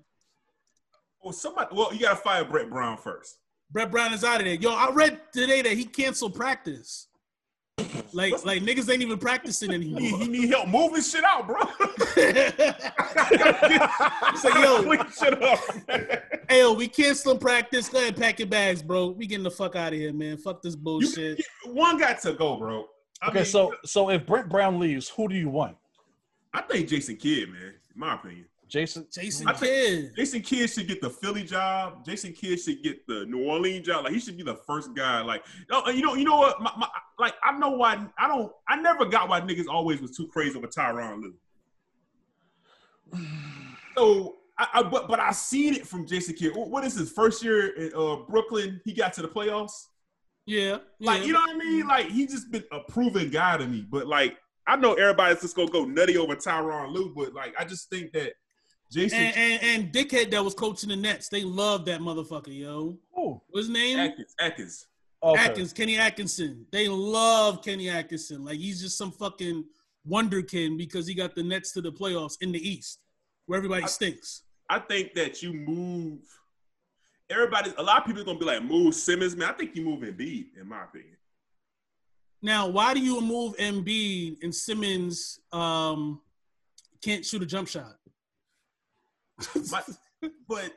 Well, you got to fire Brett Brown first. Brett Brown is out of there. Yo, I read today that he canceled practice. Like niggas ain't even practicing anymore. He need help moving shit out, bro. So, yo, shit up. Hey, yo, we canceling practice. Go ahead, pack your bags, bro. We getting the fuck out of here, man. Fuck this bullshit. One got to go, bro. I mean, so if Brett Brown leaves, who do you want? I think Jason Kidd, man. In my opinion. Jason Kidd. Jason Kidd should get the Philly job. Jason Kidd should get the New Orleans job. Like, he should be the first guy. Like, you know what? I know why I never got why niggas always was too crazy over Tyronn Lue. So, but I seen it from Jason Kidd. What is his first year in Brooklyn? He got to the playoffs. Yeah. Like, you know what I mean? Like, he just been a proven guy to me. But, like, I know everybody's just gonna go nutty over Tyronn Lue, but like I just think that Jason and dickhead that was coaching the Nets, they loved that motherfucker, yo. Oh, what's his name? Atkins. Okay. Atkins, Kenny Atkinson. They love Kenny Atkinson. Like he's just some fucking wonder kid because he got the Nets to the playoffs in the East, where everybody stinks. I think that you move everybody. A lot of people are gonna be like, move Simmons, man. I think you move Embiid, in my opinion. Now, why do you move Embiid and Simmons can't shoot a jump shot? But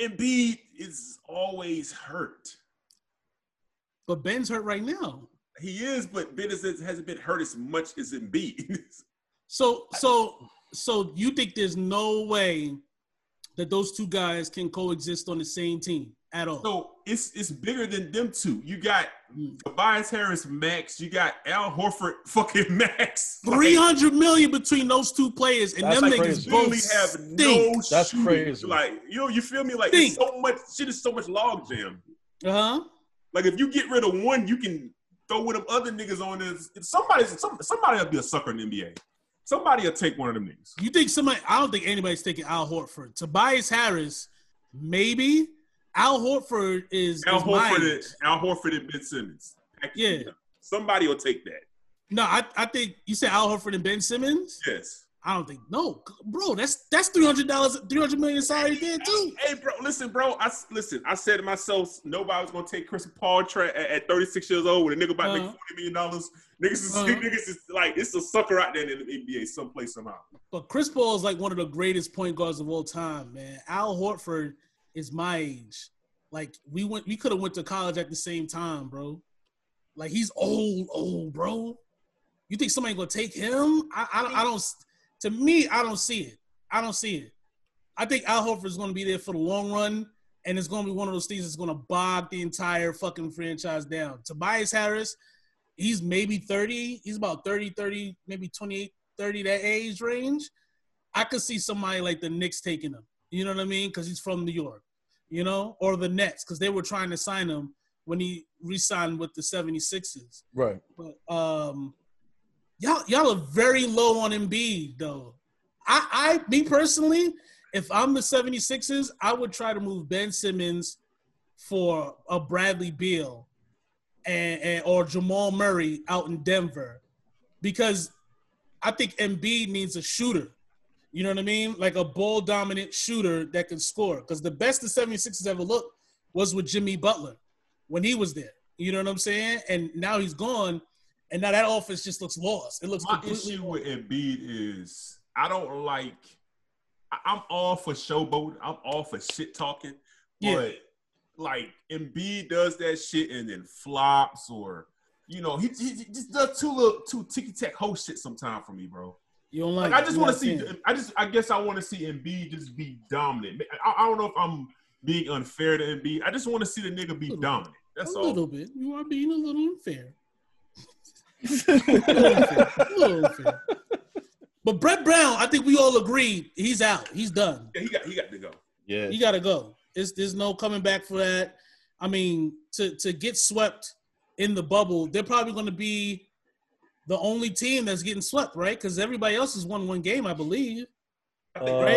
Embiid is always hurt. But Ben's hurt right now. He is, but Ben hasn't been hurt as much as Embiid. So you think there's no way that those two guys can coexist on the same team? At all. So it's bigger than them two. You got Tobias Harris max. You got Al Horford fucking max. $300 million between those two players, and that's them like niggas both have stink. No. That's shooting. Crazy. Like you feel me? Like it's so much shit is so much logjam. Like if you get rid of one, you can throw with them other niggas on this. Somebody will be a sucker in the NBA. Somebody will take one of them niggas. You think somebody? I don't think anybody's taking Al Horford. Tobias Harris, maybe. Al Horford and Ben Simmons. Yeah. Somebody will take that. No, I think you said Al Horford and Ben Simmons? Yes. I don't think no. Bro, that's $300 million salary there too. Hey bro, listen, bro. I said to myself, nobody was gonna take Chris Paul at 36 years old with a nigga about to make $40 million. Niggas is like it's a sucker out there in the NBA someplace somehow. But Chris Paul is like one of the greatest point guards of all time, man. Al Horford is my age. Like we could have went to college at the same time, bro. Like he's old, bro. You think somebody gonna take him? I don't. To me, I don't see it. I think Al Horford is gonna be there for the long run, and it's gonna be one of those things that's gonna bog the entire fucking franchise down. Tobias Harris, he's maybe 30. He's about 30, maybe 28, 30, that age range. I could see somebody like the Knicks taking him. You know what I mean? Because he's from New York, you know? Or the Nets, because they were trying to sign him when he re-signed with the 76ers. Right. But y'all are very low on Embiid, though. Me personally, if I'm the 76ers, I would try to move Ben Simmons for a Bradley Beal or Jamal Murray out in Denver because I think Embiid needs a shooter. You know what I mean? Like a ball-dominant shooter that can score. Because the best the 76ers ever looked was with Jimmy Butler when he was there. You know what I'm saying? And now he's gone, and now that offense just looks lost. It looks completely lost. My issue with Embiid is I don't like – I'm all for showboating. I'm all for shit-talking. But, Embiid does that shit and then flops or – you know, he just does too ticky-tack hoe shit sometimes for me, bro. You don't like? I just want to see. I guess I want to see Embiid just be dominant. I don't know if I'm being unfair to Embiid. I just want to see the nigga be dominant. That's all. A little bit. You are being a little unfair. A little unfair. But Brett Brown, I think we all agreed he's out. He's done. Yeah, he got to go. Yeah, he got to go. There's no coming back for that. I mean, to get swept in the bubble, they're probably going to be the only team that's getting swept, right? Because everybody else has won one game, I believe. I think, right?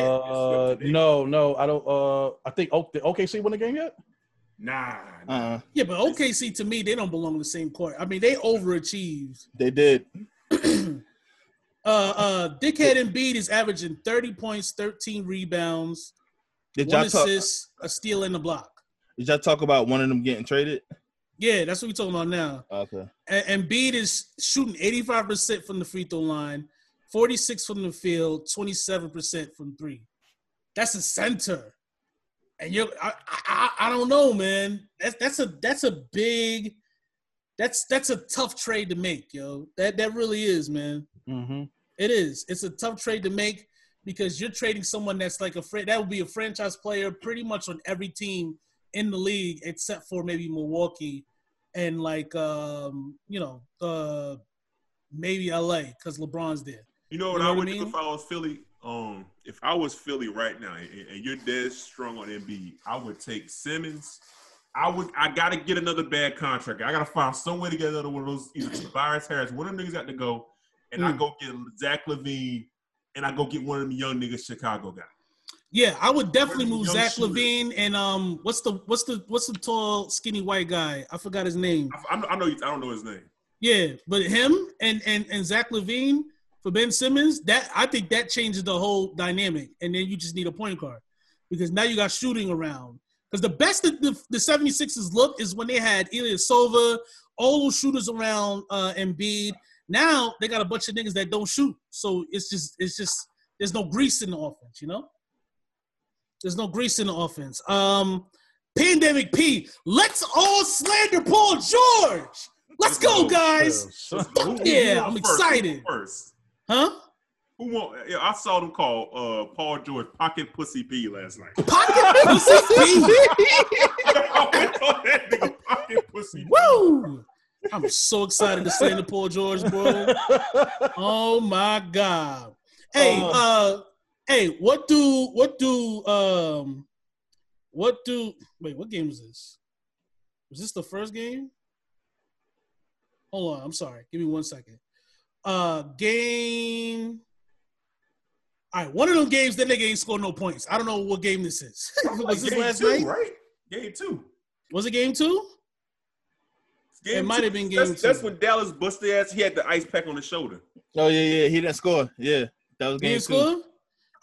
No, I don't. I think did OKC won the game yet? Nah. Yeah, but OKC, to me, they don't belong on the same court. I mean, they overachieved. They did. Dickhead Embiid is averaging 30 points, 13 rebounds, one assist, a steal, and a block. Did y'all talk about one of them getting traded? Yeah, that's what we're talking about now. Okay. And Embiid is shooting 85% from the free throw line, 46% from the field, 27% from three. That's a center. And I don't know, man. That's a tough trade to make, yo. That really is, man. Mm-hmm. It is. It's a tough trade to make because you're trading someone that's like that would be a franchise player pretty much on every team in the league except for maybe Milwaukee. And like, maybe LA because LeBron's there. You know what I would do if I was Philly? If I was Philly right now, and you're dead strong on Embiid, I would take Simmons. I gotta get another bad contract. I gotta find some way to get another one of those. Either Tobias Harris, one of them niggas got to go, and I go get Zach LaVine, and I go get one of them young niggas Chicago guy. Yeah, I would definitely move Zach LaVine and what's the tall skinny white guy? I forgot his name. I don't know his name. Yeah, but him and Zach LaVine for Ben Simmons, I think that changes the whole dynamic. And then you just need a point guard because now you got shooting around. Because the best that the 76ers looked is when they had Ilyasova, all those shooters around Embiid. Now they got a bunch of niggas that don't shoot. So it's just there's no grease in the offense, you know? There's no grease in the offense. Pandemic P, let's all slander Paul George. Let's go, guys. Fuck yeah, I'm excited. Huh? Yeah, I saw them call Paul George Pocket Pussy P last night. Pocket Pussy P? I call that nigga Pocket Pussy P. Woo! I'm so excited to slander Paul George, bro. Oh, my God. Hey, Hey, what game was this? Was this the first game? Hold on, I'm sorry. Give me 1 second. All right, one of them games that nigga ain't scored no points. I don't know what game this is. Was this last night? Right? Game two. Was it game two? It might have been game two. That's when Dallas busted ass. He had the ice pack on his shoulder. Oh, yeah. He didn't score. Yeah, that was game two.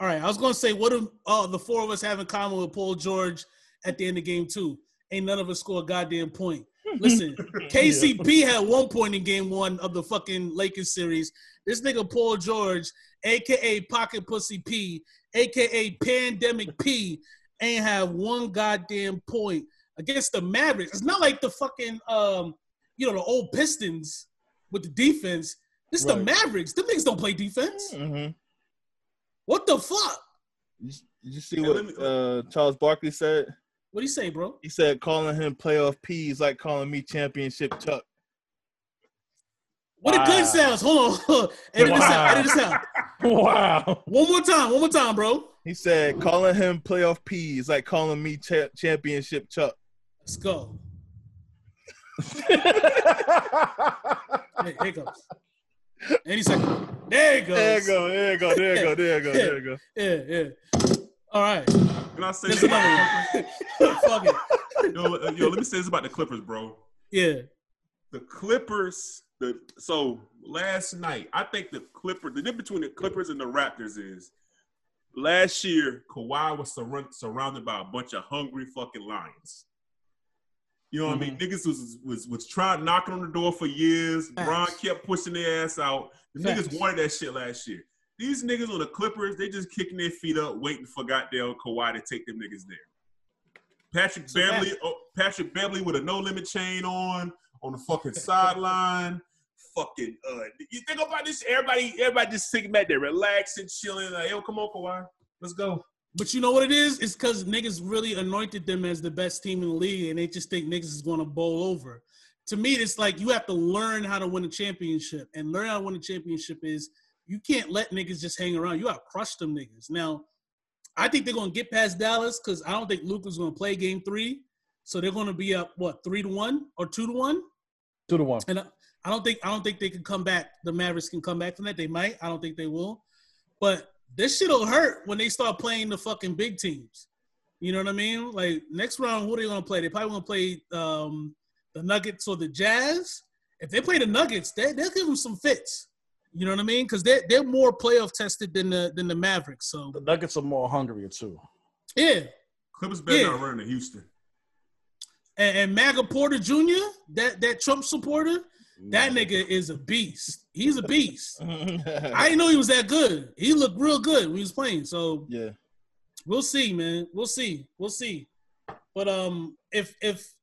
All right, I was going to say, what do the four of us have in common with Paul George at the end of game two? Ain't none of us score a goddamn point. Listen, KCP had 1 point in game one of the fucking Lakers series. This nigga Paul George, a.k.a. Pocket Pussy P, a.k.a. Pandemic P, ain't have one goddamn point against the Mavericks. It's not like the fucking, the old Pistons with the defense. This is the Mavericks. Them niggas don't play defense. Mm-hmm. What the fuck? Did you see what Charles Barkley said? What did he say, bro? He said calling him playoff P is like calling me championship Chuck. Wow. What a good sounds. Hold on. Edit this out. Wow. One more time, bro. He said calling him playoff P is like calling me championship Chuck. Let's go. Hey, hiccups. Any second. There it goes. There it goes. Yeah. All right. Can I say this? Fuck it. Yo, let me say this about the Clippers, bro. Yeah. The Clippers, so last night, I think the difference between the Clippers and the Raptors is last year, Kawhi was surrounded by a bunch of hungry fucking lions. You know what I mean? Niggas was trying knocking on the door for years. Facts. Bron kept pushing their ass out. The niggas wanted that shit last year. These niggas on the Clippers, they just kicking their feet up, waiting for goddamn Kawhi to take them niggas there. Patrick Beverley with a no limit chain on, on the fucking sideline. Fucking, you think about this, everybody just sitting back there, relaxing, chilling, like, yo, come on, Kawhi, let's go. But you know what it is? It's because niggas really anointed them as the best team in the league, and they just think niggas is going to bowl over. To me, it's like you have to learn how to win a championship, and learn how to win a championship is you can't let niggas just hang around. You got to crush them niggas. Now, I think they're going to get past Dallas because I don't think Luka's going to play game 3, so they're going to be up, what, 3-1 or 2-1? 2-1. And I don't think they can come back. The Mavericks can come back from that. They might. I don't think they will. But this shit'll hurt when they start playing the fucking big teams. You know what I mean? Like, next round, who are they going to play? They probably going to play the Nuggets or the Jazz. If they play the Nuggets, they'll give them some fits. You know what I mean? Because they're more playoff tested than the Mavericks. So the Nuggets are more hungrier, too. Yeah. Clippers better not run to Houston. And Maga Porter Jr., that Trump supporter, that nigga is a beast. He's a beast. I didn't know he was that good. He looked real good when he was playing. So yeah, we'll see, man. We'll see. But if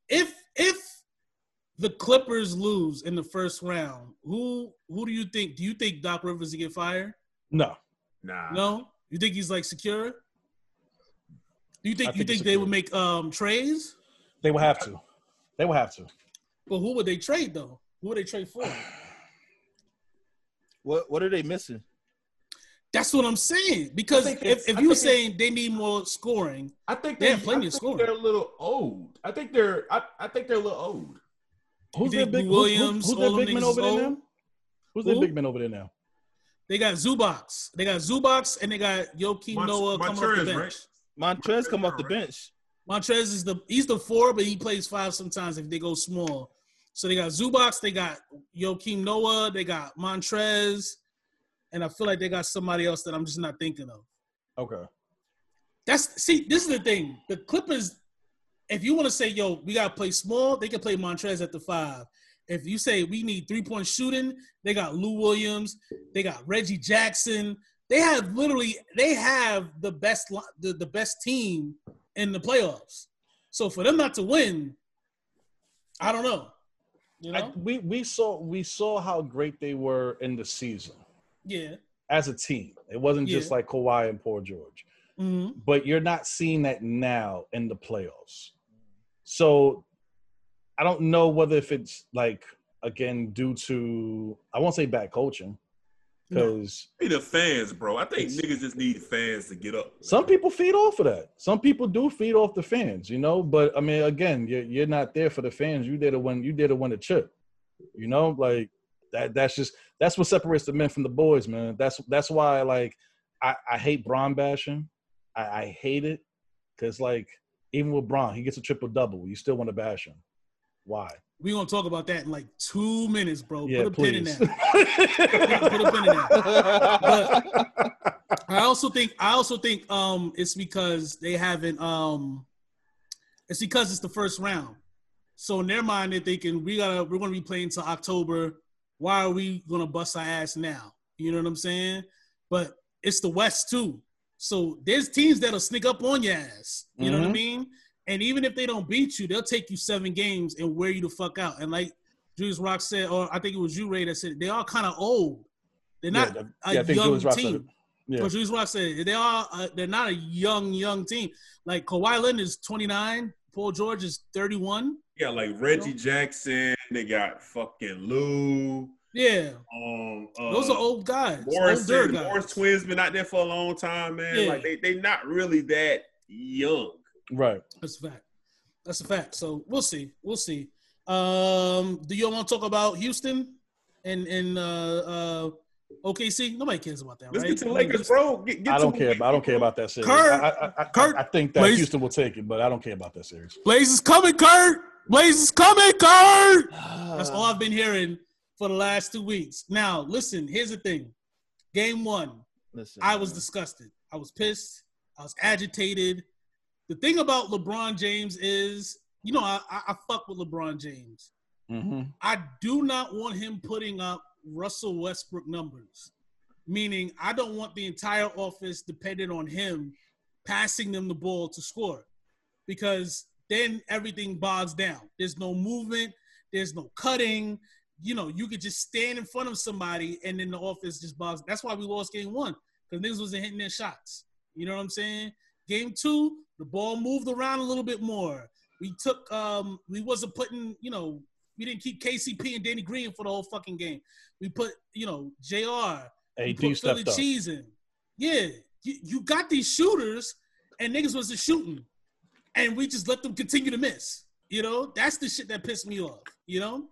the Clippers lose in the first round, who do you think? Do you think Doc Rivers will get fired? No. Nah. No? You think he's like secure? Do you think they would make trades? They will have to. But who would they trade though? Who would they trade for? What are they missing? That's what I'm saying. Because if you were saying they need more scoring, I think they have plenty of scoring. They're a little old. I think they're a little old. Who's their big Williams? Who's their big man over there now? Who's their big man over there now? They got Zubox. And they got Joakim Noah coming off the bench. Montrez come off the bench. Montrez is he's the 4, but he plays 5 sometimes if they go small. So they got Zubox, they got Joakim Noah, they got Montrez, and I feel like they got somebody else that I'm just not thinking of. Okay. This is the thing. The Clippers, if you want to say, yo, we got to play small, they can play Montrez at the 5. If you say we need three-point shooting, they got Lou Williams, they got Reggie Jackson. They have the best the best team in the playoffs. So for them not to win, I don't know. You know? We saw how great they were in the season. Yeah. As a team. It wasn't just like Kawhi and Paul George. Mm-hmm. But you're not seeing that now in the playoffs. So I don't know whether if it's like, again, due to, I won't say bad coaching. Because need the fans, bro. I think niggas just need fans to get up. Man. Some people feed off of that. Some people do feed off the fans, you know. But I mean, again, you're not there for the fans. You there to win. You there to win the chip. You know, like that. That's what separates the men from the boys, man. That's why, like, I hate Bron bashing. I hate it because, like, even with Bron, he gets a triple double. You still want to bash him. Why? We're going to talk about that in like 2 minutes, bro. Yeah, Put a pin in that. But I also think it's because they haven't it's because it's the first round. So in their mind they're thinking we're going to be playing till October. Why are we going to bust our ass now? You know what I'm saying? But it's the West too. So there's teams that'll sneak up on your ass. You know what I mean? And even if they don't beat you, they'll take you 7 games and wear you the fuck out. And like Julius Rock said, or I think it was you, Ray, that said, they are kind of old. They're not a young team. Yeah. But Julius Rock said, they're not a young team. Like Kawhi Leonard is 29. Paul George is 31. Yeah, like Reggie Jackson. They got fucking Lou. Yeah. Those are old guys. Morris Twins been out there for a long time, man. Yeah. Like they're not really that young. Right. That's a fact. So we'll see. Do you want to talk about Houston and OKC? Nobody cares about that, Let's get to the Lakers, bro. I don't care about that series. Kurt, I think that Blaze, Houston will take it, but I don't care about that series. Blaze is coming, Kurt! That's all I've been hearing for the last 2 weeks. Now, listen, here's the thing. Game 1, I was disgusted. I was pissed. I was agitated. The thing about LeBron James is, you know, I fuck with LeBron James. Mm-hmm. I do not want him putting up Russell Westbrook numbers, meaning I don't want the entire offense dependent on him passing them the ball to score because then everything bogs down. There's no movement. There's no cutting. You know, you could just stand in front of somebody and then the offense just box. That's why we lost game one, because niggas wasn't hitting their shots. You know what I'm saying? Game two, the ball moved around a little bit more. We took we wasn't putting, you know, we didn't keep KCP and Danny Green for the whole fucking game. We put, you know, JR. Hey, put Philly Cheese in. Yeah. You got these shooters and niggas wasn't shooting. And we just let them continue to miss. You know, that's the shit that pissed me off, you know?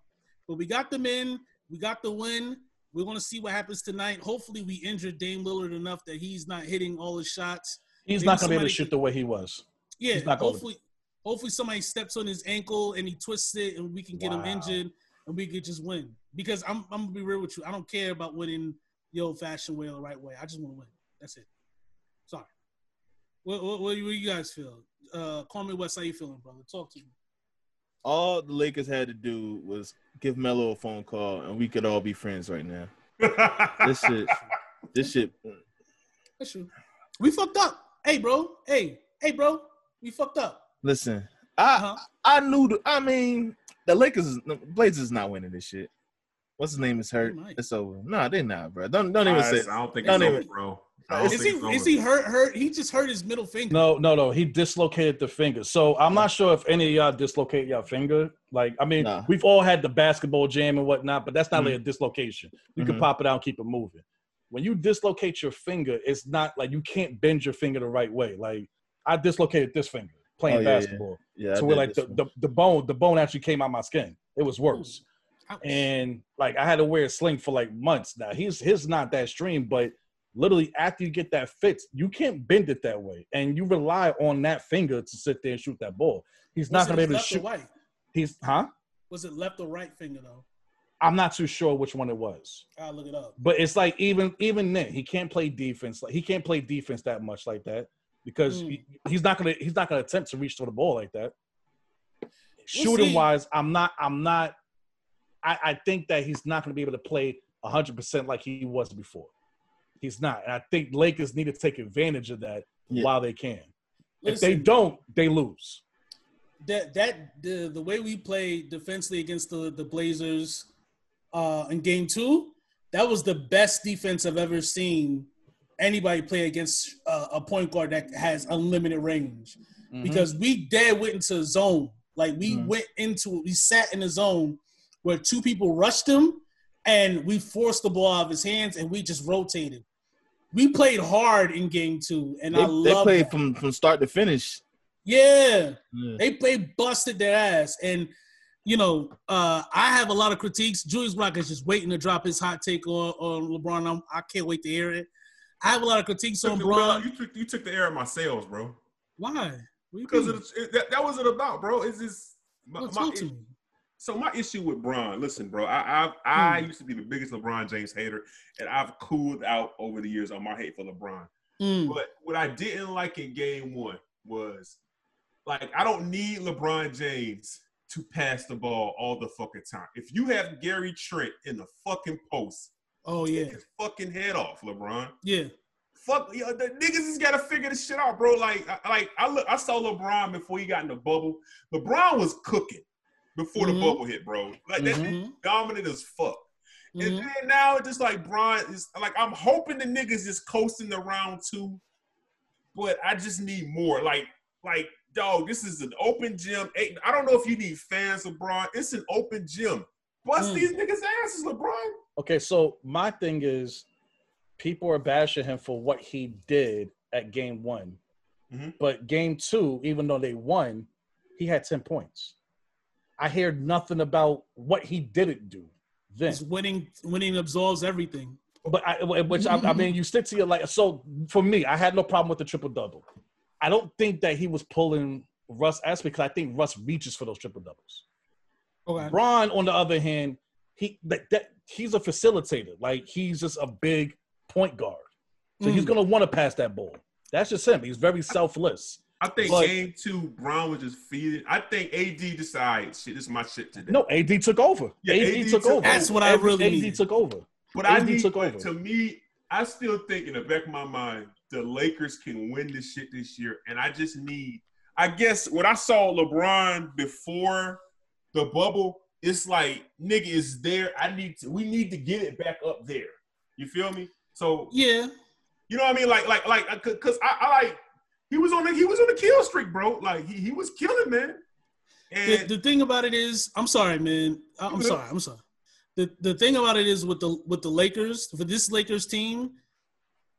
But we got them in. We got the win. We're going to see what happens tonight. Hopefully we injured Dame Lillard enough that he's not hitting all his shots. He's not going to be able to shoot the way he was. Yeah, hopefully somebody steps on his ankle and he twists it and we can get him injured and we could just win. Because I'm going to be real with you. I don't care about winning the old-fashioned way or the right way. I just want to win. That's it. Sorry. What do you guys feel? Carmen West, how you feeling, brother? Talk to me. All the Lakers had to do was give Melo a phone call, and we could all be friends right now. This shit. That's true. We fucked up. Hey, bro. Hey, bro. We fucked up. Listen, I knew. The Lakers, the Blazers, not winning this shit. What's his name is hurt. It's over. No, they're not, bro. Don't even say. I don't think it's over, bro. Is he hurt? He just hurt his middle finger. No. He dislocated the finger. So I'm not sure if any of y'all dislocate your finger. Like, we've all had the basketball jam and whatnot, but that's not like a dislocation. You can pop it out and keep it moving. When you dislocate your finger, it's not like you can't bend your finger the right way. Like, I dislocated this finger playing basketball. Yeah. So we're like the bone actually came out of my skin. It was worse. And like I had to wear a sling for like months. Now his not that extreme, but literally, after you get that fix, you can't bend it that way, and you rely on that finger to sit there and shoot that ball. He's not going to be able to shoot. Right? Was it left or right finger though? I'm not too sure which one it was. I'll look it up. But it's like even then, he can't play defense. Like he can't play defense that much like that because he's not gonna attempt to reach for the ball like that. Shooting wise, I'm not. I think that he's not going to be able to play 100% like he was before. He's not. And I think Lakers need to take advantage of that while they can. Listen, if they don't, they lose. The way we played defensively against the Blazers in game two, that was the best defense I've ever seen anybody play against a point guard that has unlimited range. Mm-hmm. Because we went into a zone. Like we went into it. We sat in a zone where two people rushed him and we forced the ball out of his hands and we just rotated. We played hard in game two, and I love it. They played from start to finish. Yeah. They busted their ass. And, you know, I have a lot of critiques. Julius Rock is just waiting to drop his hot take on LeBron. I can't wait to hear it. I have a lot of critiques on LeBron. You took the air of my sales, bro. Why? Because that was it about, bro. It's just So my issue with Bron, listen, bro, I used to be the biggest LeBron James hater, and I've cooled out over the years on my hate for LeBron. But what I didn't like in game one was, like, I don't need LeBron James to pass the ball all the fucking time. If you have Gary Trent in the fucking post, take his fucking head off, LeBron. Yeah. Fuck, yo, the niggas has got to figure this shit out, bro. I saw LeBron before he got in the bubble. LeBron was cooking. Before the bubble hit, bro. Like, that's dominant as fuck. And then now it's just like Bron is like, I'm hoping the niggas is coasting the round two, but I just need more. Like, dog, this is an open gym. I don't know if you need fans, LeBron. It's an open gym. Bust these niggas' asses, LeBron. Okay, so my thing is, people are bashing him for what he did at game one. But game two, even though they won, he had 10 points. I hear nothing about what he didn't do then. His winning absolves everything. But you stick to your like. So for me, I had no problem with the triple-double. I don't think that he was pulling Russ ass because I think Russ reaches for those triple-doubles. Okay. Bron, on the other hand, he's a facilitator. Like, he's just a big point guard. So he's going to want to pass that ball. That's just him. He's very selfless. I think game two, Bron was just feeding. I think AD decided, shit, this is my shit today. No, AD took over. Yeah, AD took over. That's what I really need. AD took over. But to me, I still think in the back of my mind, the Lakers can win this shit this year. And I just need, I guess, what I saw LeBron before the bubble, it's like, nigga, it's there. We need to get it back up there. You feel me? So yeah, you know what I mean? Like, cause I like, he was on the kill streak, bro. Like he was killing, man. And the thing about it is, I'm sorry, man. I'm sorry. The thing about it is with the Lakers, for this Lakers team,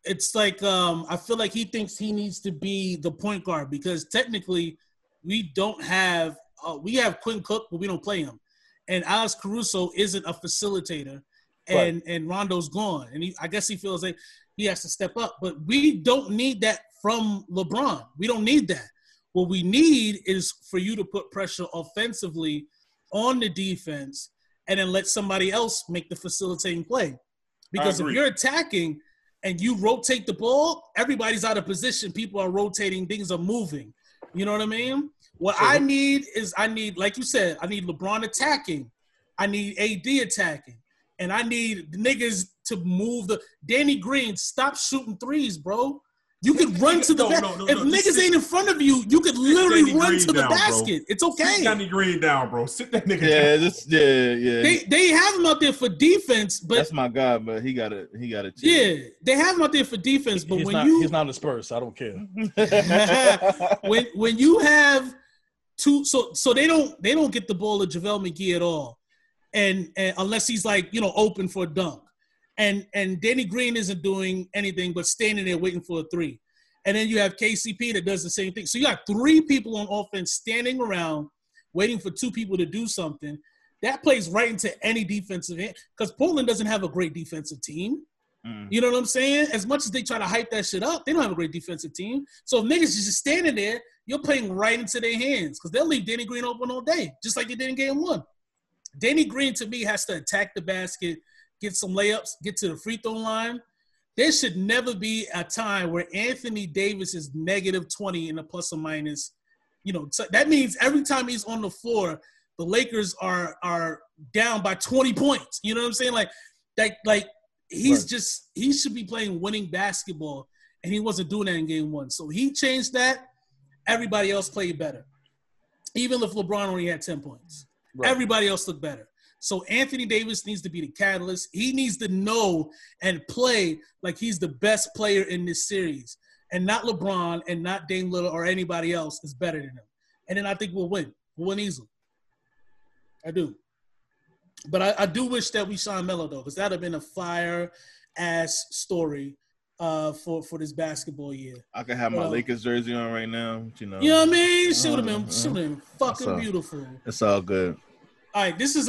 it's like I feel like he thinks he needs to be the point guard because technically we don't have we have Quinn Cook, but we don't play him. And Alex Caruso isn't a facilitator, and right. And Rondo's gone, and I guess he feels like he has to step up. But we don't need that from LeBron. We don't need that. What we need is for you to put pressure offensively on the defense, and then let somebody else make the facilitating play. Because if you're attacking and you rotate the ball, everybody's out of position. People are rotating. Things are moving. You know what I mean? What sure. I need, like you said, I need LeBron attacking. I need AD attacking. And I need niggas to move the – Danny Green, stop shooting threes, bro. You could run to the basket. If niggas ain't in front of you, you could literally run to the basket. It's okay. Sit Danny Green down, bro. Sit that nigga down. Yeah. They have him out there for defense, but that's my guy. But he got a chance. Yeah, they have him out there for defense, but he's not a Spurs. I don't care. when you have two, so they don't get the ball to JaVale McGee at all, and unless he's like open for a dunk. And Danny Green isn't doing anything but standing there waiting for a three. And then you have KCP that does the same thing. So you got three people on offense standing around waiting for two people to do something. That plays right into any defensive end because Portland doesn't have a great defensive team. Mm. You know what I'm saying? As much as they try to hype that shit up, they don't have a great defensive team. So if niggas is just standing there, you're playing right into their hands because they'll leave Danny Green open all day, just like they did in game one. Danny Green, to me, has to attack the basket, get some layups, get to the free throw line. There should never be a time where Anthony Davis is -20 in the plus or minus. So that means every time he's on the floor, the Lakers are down by 20 points. You know what I'm saying? Like he's right. He should be playing winning basketball, and he wasn't doing that in game one. So he changed that. Everybody else played better. Even if LeBron only had 10 points. Right. Everybody else looked better. So Anthony Davis needs to be the catalyst. He needs to know and play like he's the best player in this series. And not LeBron and not Dame Lillard or anybody else is better than him. And then I think we'll win. We'll win easily. I do. But I do wish that we signed Melo, though, because that would have been a fire-ass story for this basketball year. I could have my Lakers jersey on right now. You know what I mean? Shit would have been fucking beautiful. It's all good. All right, this is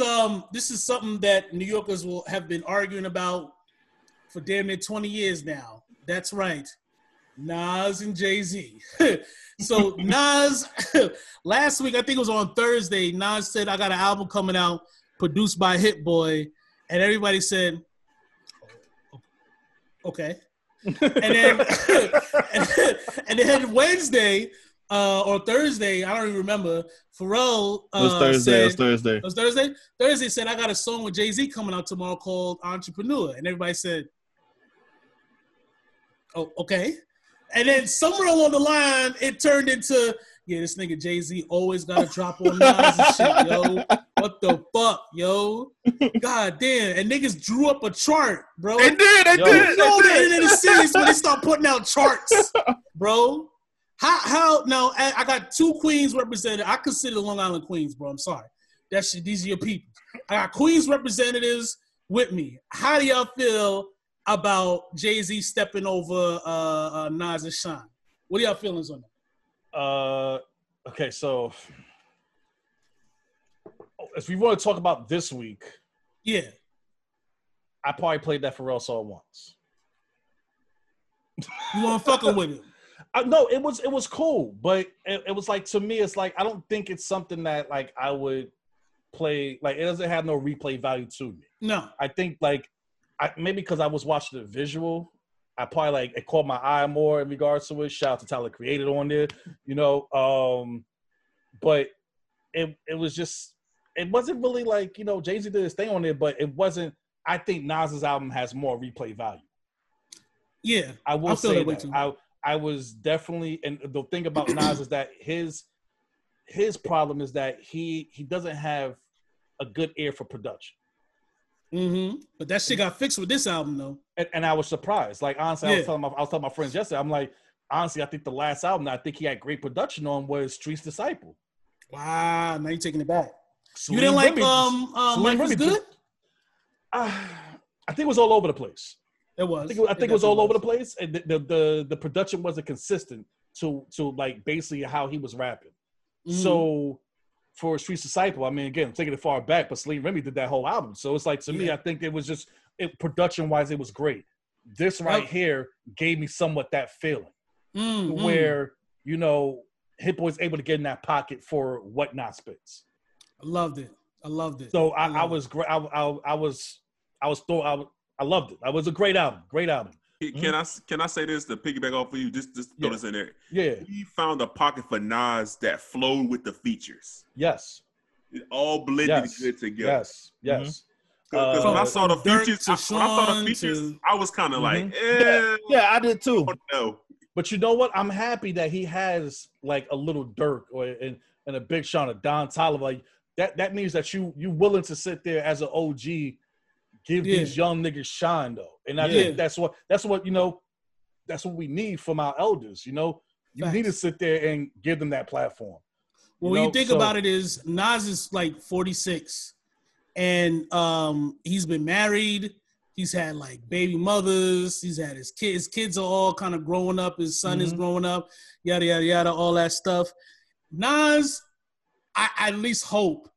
something that New Yorkers will have been arguing about for damn near 20 years now. That's right, Nas and Jay-Z. So Nas, last week, I think it was on Thursday, Nas said, I got an album coming out produced by Hit-Boy, and everybody said, okay. And then Wednesday, or Thursday, I don't even remember. Pharrell It was Thursday? Thursday said, I got a song with Jay-Z coming out tomorrow called Entrepreneur. And everybody said, oh, okay. And then somewhere along the line, it turned into, yeah, this nigga Jay-Z always got to drop on Nas and shit, yo. What the fuck, yo? God damn. And niggas drew up a chart, bro. They did. No, they did in the series when they start putting out charts, bro. How now? I got two Queens representatives. I consider Long Island Queens, bro. I'm sorry. These are your people. I got Queens representatives with me. How do y'all feel about Jay-Z stepping over Nas and Sean? What are y'all feelings on that? Okay, so if we want to talk about this week, yeah, I probably played that Pharrell song once. You want to fucking with it? No, it was cool, but it was like, to me, it's like, I don't think it's something that like I would play. Like, it doesn't have no replay value to me. No, I think like maybe because I was watching the visual, I probably like it caught my eye more in regards to it. Shout out to Tyler Creator on there, But it was just, it wasn't really like Jay-Z did his thing on there, but it wasn't. I think Nas's album has more replay value. Yeah, I will say that. I was definitely, and the thing about Nas is that his problem is that he doesn't have a good ear for production. Mm-hmm. But that shit got fixed with this album, though. And I was surprised. Like, honestly, I was telling my friends yesterday, I'm like, honestly, I think the last album that I think he had great production on was Street's Disciple. Wow, now you're taking it back. You didn't like Mike Was Good? I think it was all over the place. It was. I think it was all over the place. And the production wasn't consistent to like basically how he was rapping. Mm-hmm. So for Street's Disciple, I mean, again, I'm taking it far back, but Celine Remy did that whole album. So it's like, to me, I think it was just, production-wise, it was great. This right here gave me somewhat that feeling where, you know, Hit-Boy's able to get in that pocket for what Nas spits. I loved it. So I loved it. It was a great album. Great album. Can I say this to piggyback off of you? Just throw this in there. Yeah. He found a pocket for Nas that flowed with the features. Yes. It all blended good together. Yes. Because when I saw the features, I was kind of like, yeah, I did too. No. But you know what? I'm happy that he has like a little Dirk or and a Big Sean, a Don Toliver. Like that means that you willing to sit there as an OG. Give these young niggas shine though, and I think that's what you know. That's what we need from our elders. You know, you need to sit there and give them that platform. Well, when you think about it, is Nas is like 46, and he's been married. He's had like baby mothers. He's had his kids. His kids are all kind of growing up. His son is growing up. Yada yada yada. All that stuff. Nas, I at least hope.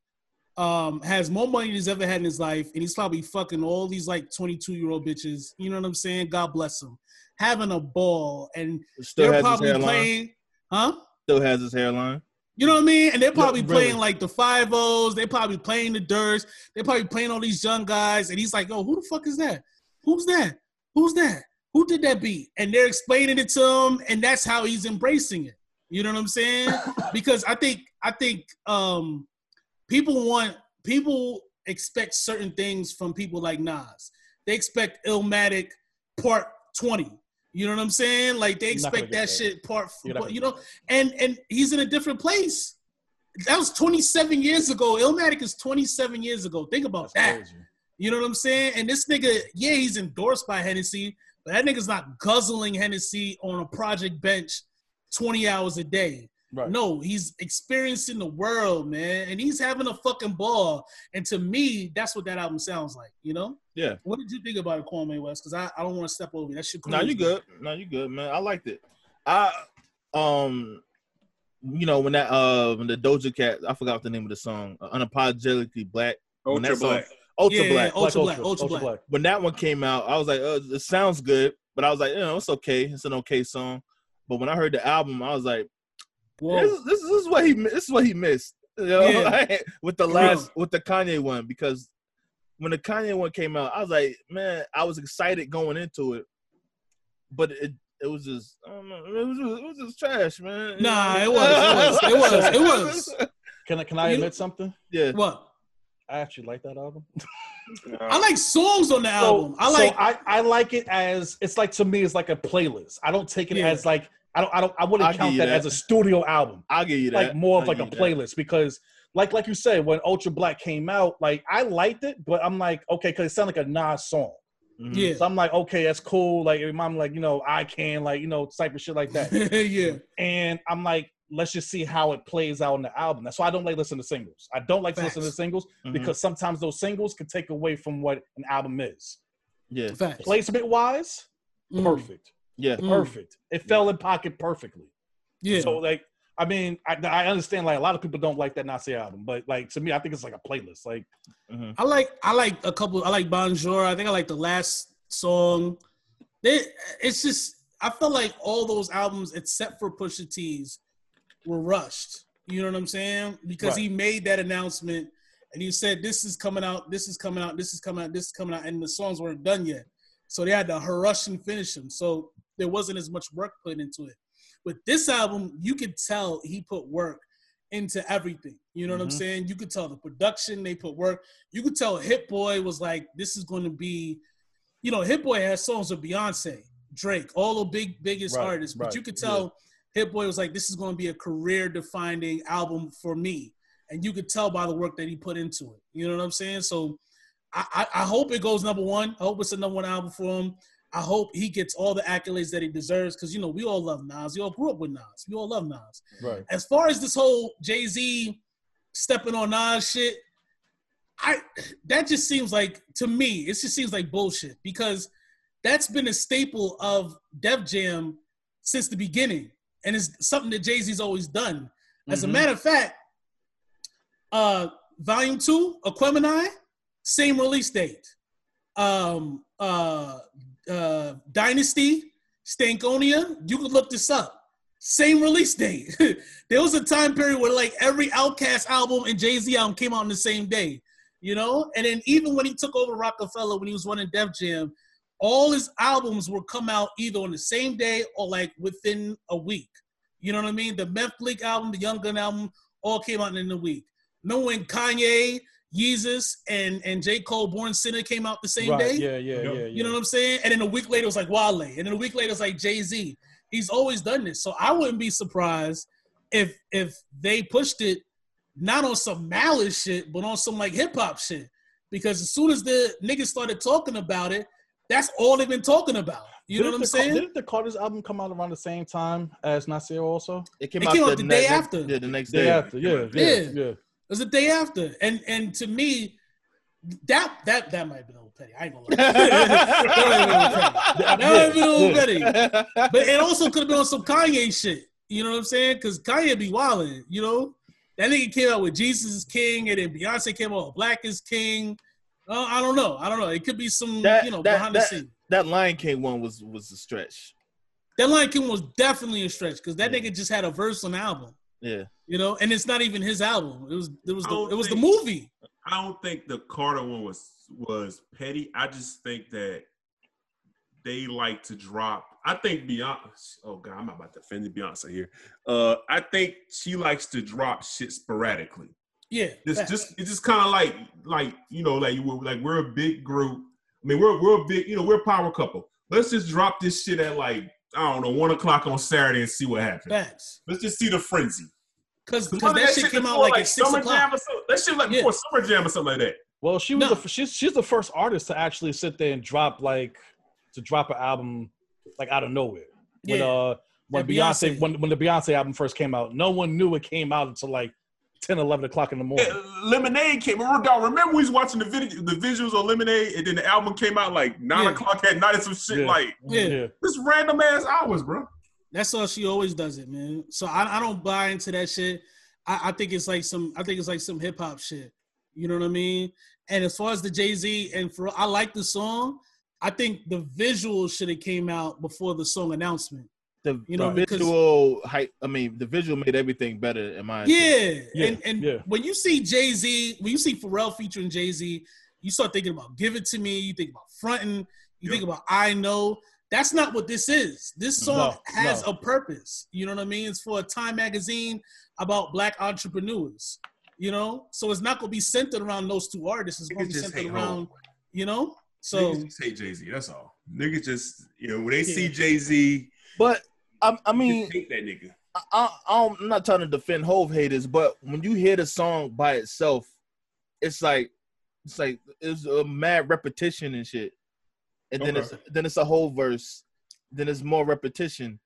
Has more money than he's ever had in his life, and he's probably fucking all these like 22-year-old bitches. You know what I'm saying? God bless him. Having a ball, and they're probably playing, Still has his hairline. You know what I mean? And they're probably playing like the 5-0s. They're probably playing the Dirts. They're probably playing all these young guys, and he's like, "Yo, who the fuck is that? Who's that? Who's that? Who did that beat?" And they're explaining it to him, and that's how he's embracing it. You know what I'm saying? Because I think people expect certain things from people like Nas. They expect Illmatic part 20. You know what I'm saying? Like they expect that shit part, you know, and he's in a different place. That was 27 years ago. Illmatic is 27 years ago. Think about that. You know what I'm saying? And this nigga, he's endorsed by Hennessy, but that nigga's not guzzling Hennessy on a project bench 20 hours a day. Right. No, he's experiencing the world, man, and he's having a fucking ball. And to me, that's what that album sounds like, you know? Yeah. What did you think about it, Kwame West? Because I don't want to step over you. That shit crazy. No, you good, man. I liked it. You know, when the Doja Cat, I forgot the name of the song, Unapologetically Black. Ultra Black. When that one came out, I was like, it sounds good, but I was like, it's okay. It's an okay song. But when I heard the album, I was like, This is what he missed, you know? With the with the Kanye one, because when the Kanye one came out, I was like, man, I was excited going into it, but it was just, I don't know, it was just trash, man. Nah, it was. Can I admit something? Yeah. What? I actually like that album. I like songs on the album. I like it as, it's like, to me, it's like a playlist. I don't take it as like. I wouldn't count that as a studio album. I'll give you that. Like more of like a playlist, because like you said, when Ultra Black came out, like I liked it, but I'm like, okay, because it sounded like a Nas song. Mm-hmm. Yeah. So I'm like, okay, that's cool. Like it reminded me, like, you know, I can, like, you know, type of shit like that. Yeah. And I'm like, let's just see how it plays out on the album. That's why I don't like listening to singles. I don't like to listen to singles because sometimes those singles can take away from what an album is. Yeah. Facts. Placement wise, perfect. Yeah, perfect. It fell in pocket perfectly. Yeah. So, like, I mean, I understand, like, a lot of people don't like that Nasty album, but, like, to me, I think it's like a playlist. Like, I like a couple. I like Bonjour. I think I like the last song. It's just, I felt like all those albums, except for Pusha T's, were rushed. You know what I'm saying? Because he made that announcement, and he said, this is coming out, and the songs weren't done yet. So they had to rush and finish them. So there wasn't as much work put into it. With this album, you could tell he put work into everything. You know what I'm saying? You could tell the production, they put work. You could tell Hit-Boy was like, this is going to be, you know, Hit-Boy has songs with Beyonce, Drake, all the biggest artists. But you could tell Hit-Boy was like, this is going to be a career-defining album for me. and you could tell by the work that he put into it. You know what I'm saying? So I hope it goes number one. I hope it's a number one album for him. I hope he gets all the accolades that he deserves because, you know, we all love Nas. We all grew up with Nas. We all love Nas. Right. As far as this whole Jay-Z stepping on Nas shit, that just seems like, to me, it just seems like bullshit because that's been a staple of Def Jam since the beginning. And it's something that Jay-Z's always done. As a matter of fact, Volume 2, Aquemini, same release date. Dynasty, Stankonia, you can look this up. Same release date. There was a time period where like every Outkast album and Jay-Z album came out on the same day, you know? And then even when he took over Rockefeller, when he was running Def Jam, all his albums would come out either on the same day or like within a week. You know what I mean? The Meth Bleak album, the Young Gun album, all came out in a week. Remember when Kanye, Yeezus, and J. Cole, Born Sinner came out the same day? Yeah. You know what I'm saying? And then a week later, it was like Wale. And then a week later, it's like Jay-Z. He's always done this. So I wouldn't be surprised if they pushed it not on some malice shit, but on some like hip-hop shit. Because as soon as the niggas started talking about it, that's all they've been talking about. You know what I'm saying? Didn't the Carter's album come out around the same time as Nasir also? It came out the day after. Yeah, the next day. Yeah. It was the day after. And to me, that might be a little petty. I ain't gonna lie. That might be a little petty. But it also could have been on some Kanye shit. You know what I'm saying? Because Kanye be wildin', you know? That nigga came out with Jesus is King, and then Beyonce came out with Black is King. I don't know. It could be some, behind the scenes. That Lion King one was a stretch. That Lion King was definitely a stretch because that nigga just had a verse on the album. Yeah, you know, and it's not even his album. It was the movie. I don't think the Carter one was petty. I just think that they like to drop. I think Beyonce. Oh God, I'm about to offend Beyonce here. I think she likes to drop shit sporadically. Yeah, it's just kind of like you know, like we're a big group. I mean, we're a big, you know, we're a power couple. Let's just drop this shit at like, I don't know, 1:00 on Saturday and see what happens. Facts. Let's just see the frenzy. Because that shit came out like at 6:00. That shit like before Summer Jam or something like that. Well, she's the first artist to actually sit there and drop an album like out of nowhere. Yeah. When the Beyonce album first came out, no one knew it came out until like 10, 11 o'clock in the morning. Yeah, Lemonade came. Remember we was watching the visuals on Lemonade, and then the album came out like 9:00 at night and some shit this random ass hours, bro. That's how she always does it, man. So I don't buy into that shit. I think it's like some hip hop shit. You know what I mean? And as far as the Jay-Z and Pharrell, I like the song. I think the visual should have came out before the song announcement. The visual made everything better in my opinion. Yeah. And when you see Jay-Z, when you see Pharrell featuring Jay-Z, you start thinking about Give It To Me, you think about Frontin', you think about I Know. That's not what this is. This song has a purpose. You know what I mean? It's for a Time magazine about black entrepreneurs, you know? So it's not going to be centered around those two artists. It's going to be centered around, you know? So niggas just hate Jay-Z, that's all. Niggas just, you know, when they see Jay-Z. But I mean, hate that nigga. I'm not trying to defend Hove haters, but when you hear the song by itself, it's like it's a mad repetition and shit, and then it's a whole verse, then it's more repetition,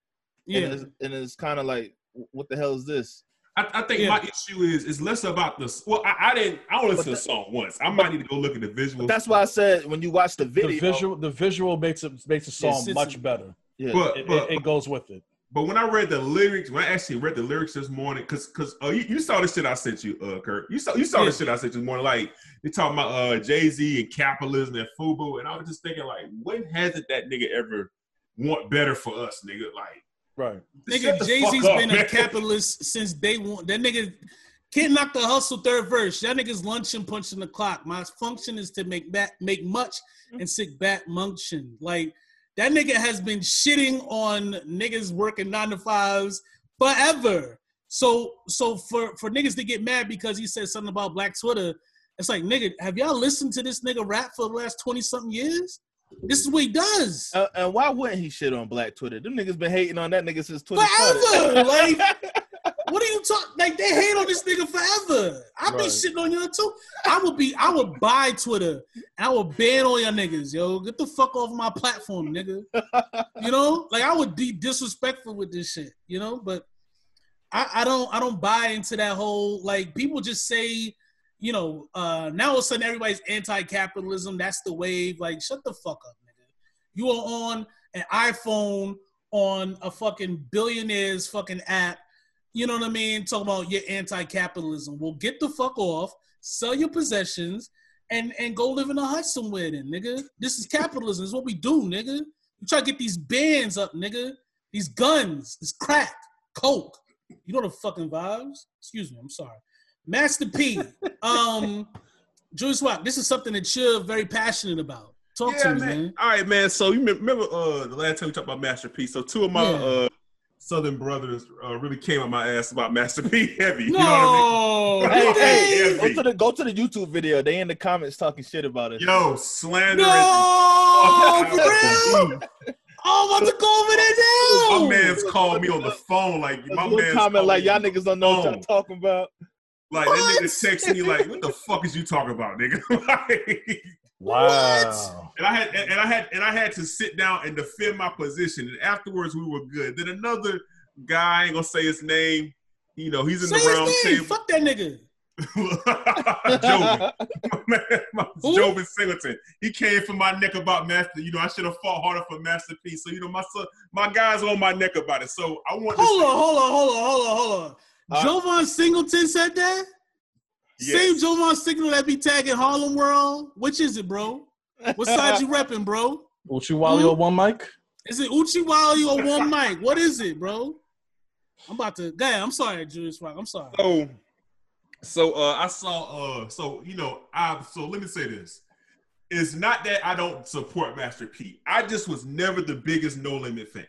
and it's kind of like, what the hell is this? I think my issue is less about this. Well, I listened to the song once. I might need to go look at the visual. That's why I said when you watch the video, the visual makes the song much better. Yeah, but it goes with it. But when I read the lyrics, this morning, because you saw the shit I sent you, Kurt. You saw the shit I sent you this morning. Like they talking about Jay-Z and capitalism and FUBU, and I was just thinking like, when hasn't that nigga ever want better for us, nigga? Like, right? Nigga, Jay-Z's been a capitalist since day one. That nigga can't knock the hustle. Third verse, that nigga's lunching, punching the clock. My function is to make much and sick bat munction. Like. That nigga has been shitting on niggas working 9-to-5s forever. So for niggas to get mad because he said something about Black Twitter, it's like, nigga, have y'all listened to this nigga rap for the last 20-something years? This is what he does. And why wouldn't he shit on Black Twitter? Them niggas been hating on that nigga since Twitter started. Forever! Like, what are you talk like they hate on this nigga forever. I be shitting on y'all too. I would buy Twitter and I would ban all y'all niggas, yo. Get the fuck off my platform, nigga. You know? Like I would be disrespectful with this shit, you know? But I don't buy into that whole like people just say, you know, now all of a sudden everybody's anti-capitalism, that's the wave. Like, shut the fuck up, nigga. You are on an iPhone on a fucking billionaire's fucking app. You know what I mean? Talking about your anti-capitalism. Well, get the fuck off, sell your possessions, and go live in a hut somewhere then, nigga. This is capitalism. It's what we do, nigga. We try to get these bands up, nigga. These guns, this crack, coke. You know the fucking vibes? Excuse me, I'm sorry. Master P, Juice WRLD, this is something that you're very passionate about. Talk to me, man. All right, man. So you remember the last time we talked about Master P, so two of my... Southern brothers really came on my ass about Master P heavy. No, you know what I mean? Hey, go to the YouTube video. They in the comments talking shit about it. Yo, slandering. No, oh, bro. Oh, I'm about to go over there now. My man's called me on the phone. Like my man's comment like y'all niggas don't know what y'all talking about. Like that nigga text me like, "What the fuck is you talking about, nigga?" Like, wow. What? And I had to sit down and defend my position. And afterwards, we were good. Then another guy, I ain't gonna say his name. You know, he's in say the round table. Fuck that nigga. Jovan, Jovan Singleton. He came for my neck about Master. You know, I should have fought harder for Master P. So you know, my guys on my neck about it. So I want. Hold on. Jovan Singleton said that. Yes. Same Jovan Singleton that be tagging Harlem World. Which is it, bro? What side you repping, bro? Uchiwali or One Mic? Is it Uchiwali or One Mic? What is it, bro? I'm about to. Damn, I'm sorry, Julius Rock. I'm sorry. So I saw. So let me say this. It's not that I don't support Master P. I just was never the biggest No Limit fan.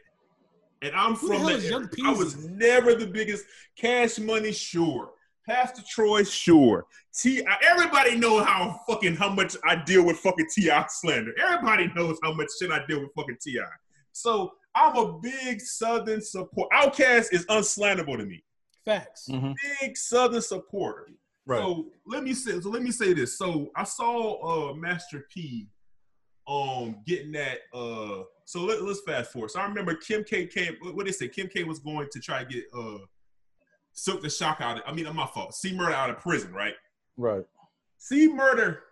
And I'm from that. I was never the biggest Cash Money. Sure. Pastor Troy, sure. T.I., everybody knows how much I deal with fucking T.I. slander. Everybody knows how much shit I deal with fucking T.I. So I'm a big Southern support. Outkast is unslanderable to me. Facts. Mm-hmm. Big Southern supporter. Right. So let me say this. So I saw Master P getting that. So let's fast forward. So I remember Kim K came. What they say? Kim K was going to try to get Silk the Shock out of, I mean, my fault. C Murder out of prison, right? Right. C Murder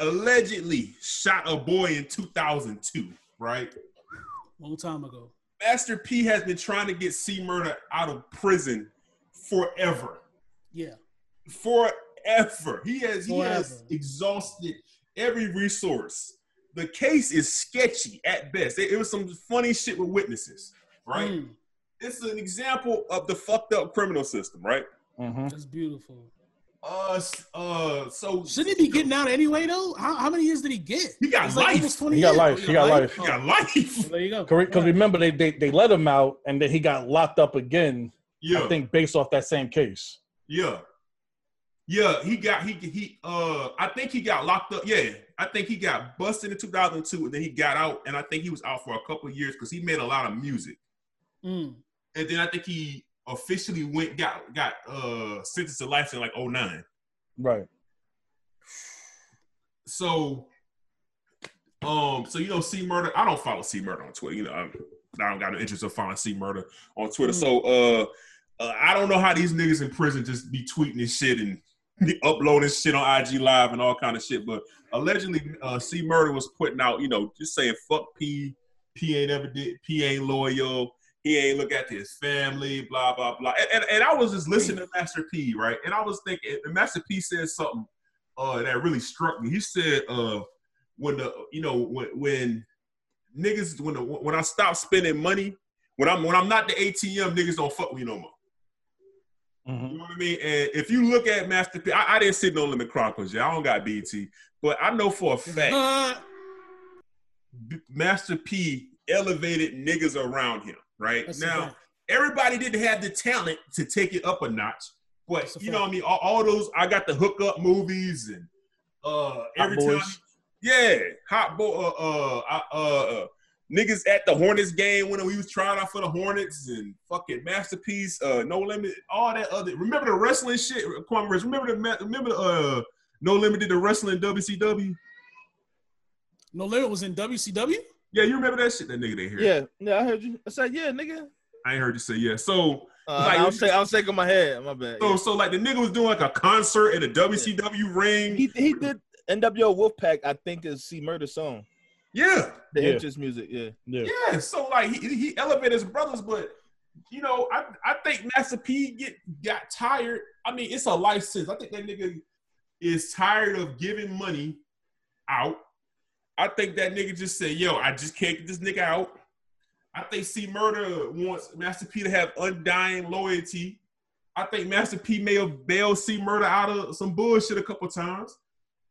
allegedly shot a boy in 2002, right? Long time ago. Master P has been trying to get C Murder out of prison forever. Yeah. Forever. He has exhausted every resource. The case is sketchy at best. It was some funny shit with witnesses, right? Mm. It's an example of the fucked up criminal system, right? Mm-hmm. That's beautiful. So shouldn't he be getting out anyway, though? How many years did he get? He got life. He got life. There you go. Because remember, they let him out, and then he got locked up again. Yeah. I think based off that same case. Yeah. Yeah, I think he got locked up. Yeah, I think he got busted in 2002, and then he got out, and I think he was out for a couple of years because he made a lot of music. Mm. And then I think he officially got sentenced to life in like 2009. Right. So you know, C Murder. I don't follow C Murder on Twitter. You know, I don't got no interest in following C Murder on Twitter. Mm. So I don't know how these niggas in prison just be tweeting this shit and uploading shit on IG Live and all kind of shit. But allegedly, C Murder was putting out, you know, just saying fuck P. P ain't ever did. P ain't loyal. He ain't look after his family, blah, blah, blah. And I was just listening to Master P, right? And I was thinking, and Master P said something that really struck me. He said, when I stop spending money, when I'm not the ATM, niggas don't fuck with me no more. Mm-hmm. You know what I mean? And if you look at Master P, I didn't see No Limit Chronicles yet. I don't got BT, but I know for a fact Master P elevated niggas around him. Right. That's now, everybody didn't have the talent to take it up a notch, but that's you know what I mean? All those, I got the hookup movies and every time. Yeah. Hot boy. niggas at the Hornets game when we was trying out for the Hornets and fucking Masterpiece, No Limit, all that other. Remember the wrestling shit? Remember No Limit did the wrestling WCW? No Limit was in WCW? Yeah, you remember that shit? That nigga they heard. Yeah, I heard you. I said, yeah, nigga. I ain't heard you say yeah. So I was shaking my head. My bad. So like the nigga was doing like a concert at a WCW ring. He did NWO Wolfpack, I think, is C Murder song. Yeah. The Interest music, yeah. So like he elevated his brothers, but you know, I think Master P got tired. I mean, it's a license. I think that nigga is tired of giving money out. I think that nigga just said, yo, I just can't get this nigga out. I think C Murder wants Master P to have undying loyalty. I think Master P may have bailed C Murder out of some bullshit a couple times.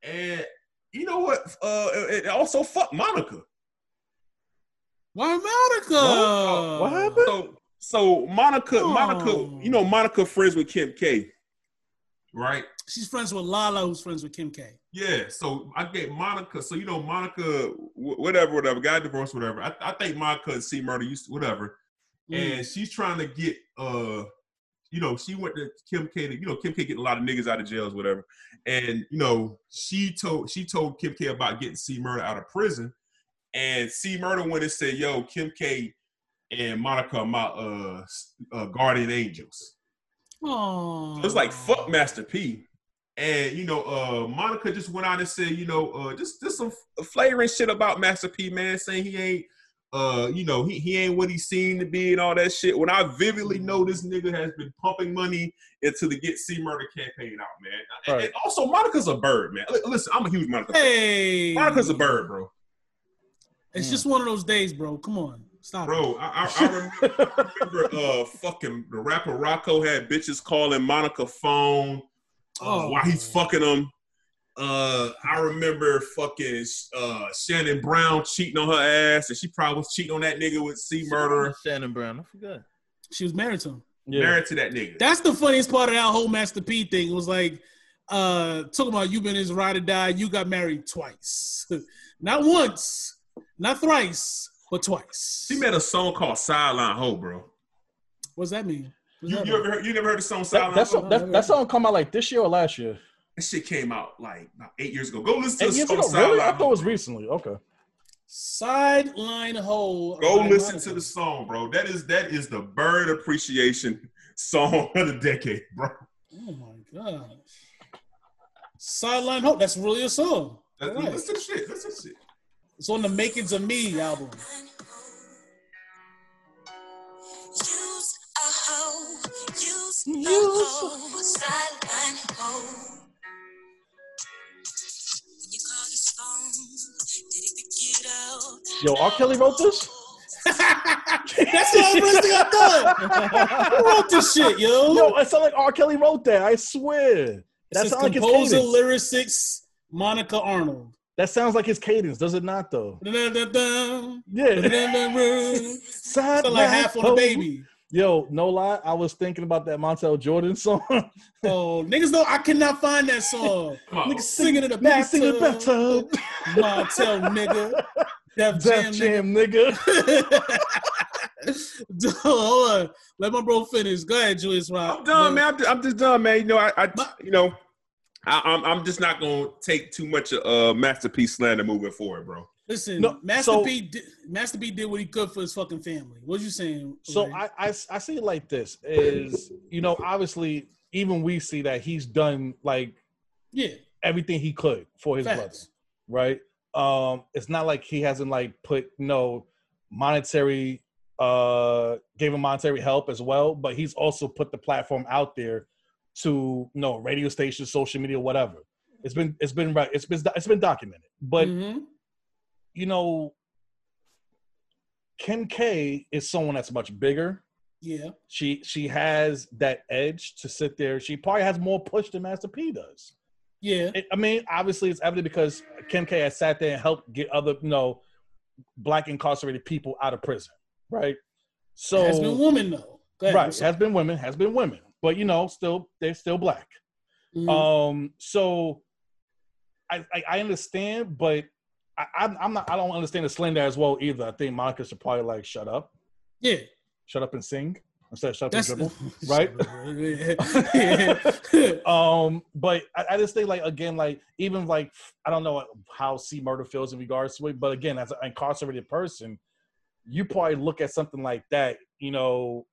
And you know what? It also fucked Monica. Why Monica? What happened? So Monica, you know, Monica friends with Kim K, right? She's friends with Lala, who's friends with Kim K. Yeah, so I get Monica. So, you know, Monica, whatever, got divorced, whatever. I think Monica and C Murder used to, whatever. Mm. And she's trying to get, you know, she went to Kim K to, you know, Kim K getting a lot of niggas out of jails, whatever. And, you know, she told Kim K about getting C Murder out of prison. And C Murder went and said, yo, Kim K and Monica are my guardian angels. Oh, so it's like, fuck Master P. And, you know, Monica just went out and said, you know, just some flavoring shit about Master P, man, saying he ain't, you know, he ain't what he seemed to be and all that shit. When I vividly know this nigga has been pumping money into the Get C Murder campaign out, man. Right. And also, Monica's a bird, man. Listen, I'm a huge Monica fan. Monica's a bird, bro. It's just one of those days, bro. Come on. Stop. Bro, I remember fucking the rapper Rocco had bitches calling Monica phone while he's fucking them. I remember fucking Shannon Brown cheating on her ass, and she probably was cheating on that nigga with C Murder. Shannon Brown, I forgot. She was married to him. Yeah. Married to that nigga. That's the funniest part of that whole Master P thing. It was like, talking about you been his ride or die, you got married twice. Not once, not thrice. But twice. She made a song called Sideline Ho, bro. What's that mean? You never heard the song Sideline Ho? That song come out like this year or last year? That shit came out like about 8 years ago. Go listen to the song Sideline Ho. Really? I thought it was recently. Okay. Sideline Ho. Go listen to the song, bro. That is the bird appreciation song of the decade, bro. Oh my gosh. Sideline Ho. That's really a song. Listen to shit. It's on the Makings of Me album. Use a hoe, sideline hoe. When you call his phone, did he pick it out? Yo, R. Kelly wrote this? That's the only thing I thought. Who wrote this shit, yo? Yo, it sounded like R. Kelly wrote that, I swear. That sounds like his composer, lyricist, Monica Arnold. That sounds like his cadence, does it not, though? Yeah. Sound like half on the baby. Yo, no lie, I was thinking about that Montel Jordan song. Oh, niggas know I cannot find that song. Niggas singing in the bathtub. Montel, nigga. Def Jam, nigga. Hold on. Let my bro finish. Go ahead, Julius Rock. I'm done, man. I'm just done, man. You know, I'm just not gonna take too much of Master P slander moving forward, bro. Listen, Master P did what he could for his fucking family. What you saying? So I see it like this: is, you know, obviously even we see that he's done like everything he could for his brother, right? It's not like he hasn't like put monetary gave him monetary help as well, but he's also put the platform out there to radio stations, social media, whatever. It's been documented. But you know, Kim K is someone that's much bigger. Yeah, she has that edge to sit there. She probably has more push than Master P does. Yeah, I mean, obviously it's evident because Kim K has sat there and helped get other Black incarcerated people out of prison, right? So it has been women though, right? Has been women. But, you know, they're still Black. So I understand, but I don't understand the slander as well either. I think Monica should probably like shut up. Yeah. Shut up and sing instead of shut up and dribble. Right? But I just think, like, again, like, even like, I don't know how C. Murder feels in regards to it, but again, as an incarcerated person, you probably look at something like that, you know,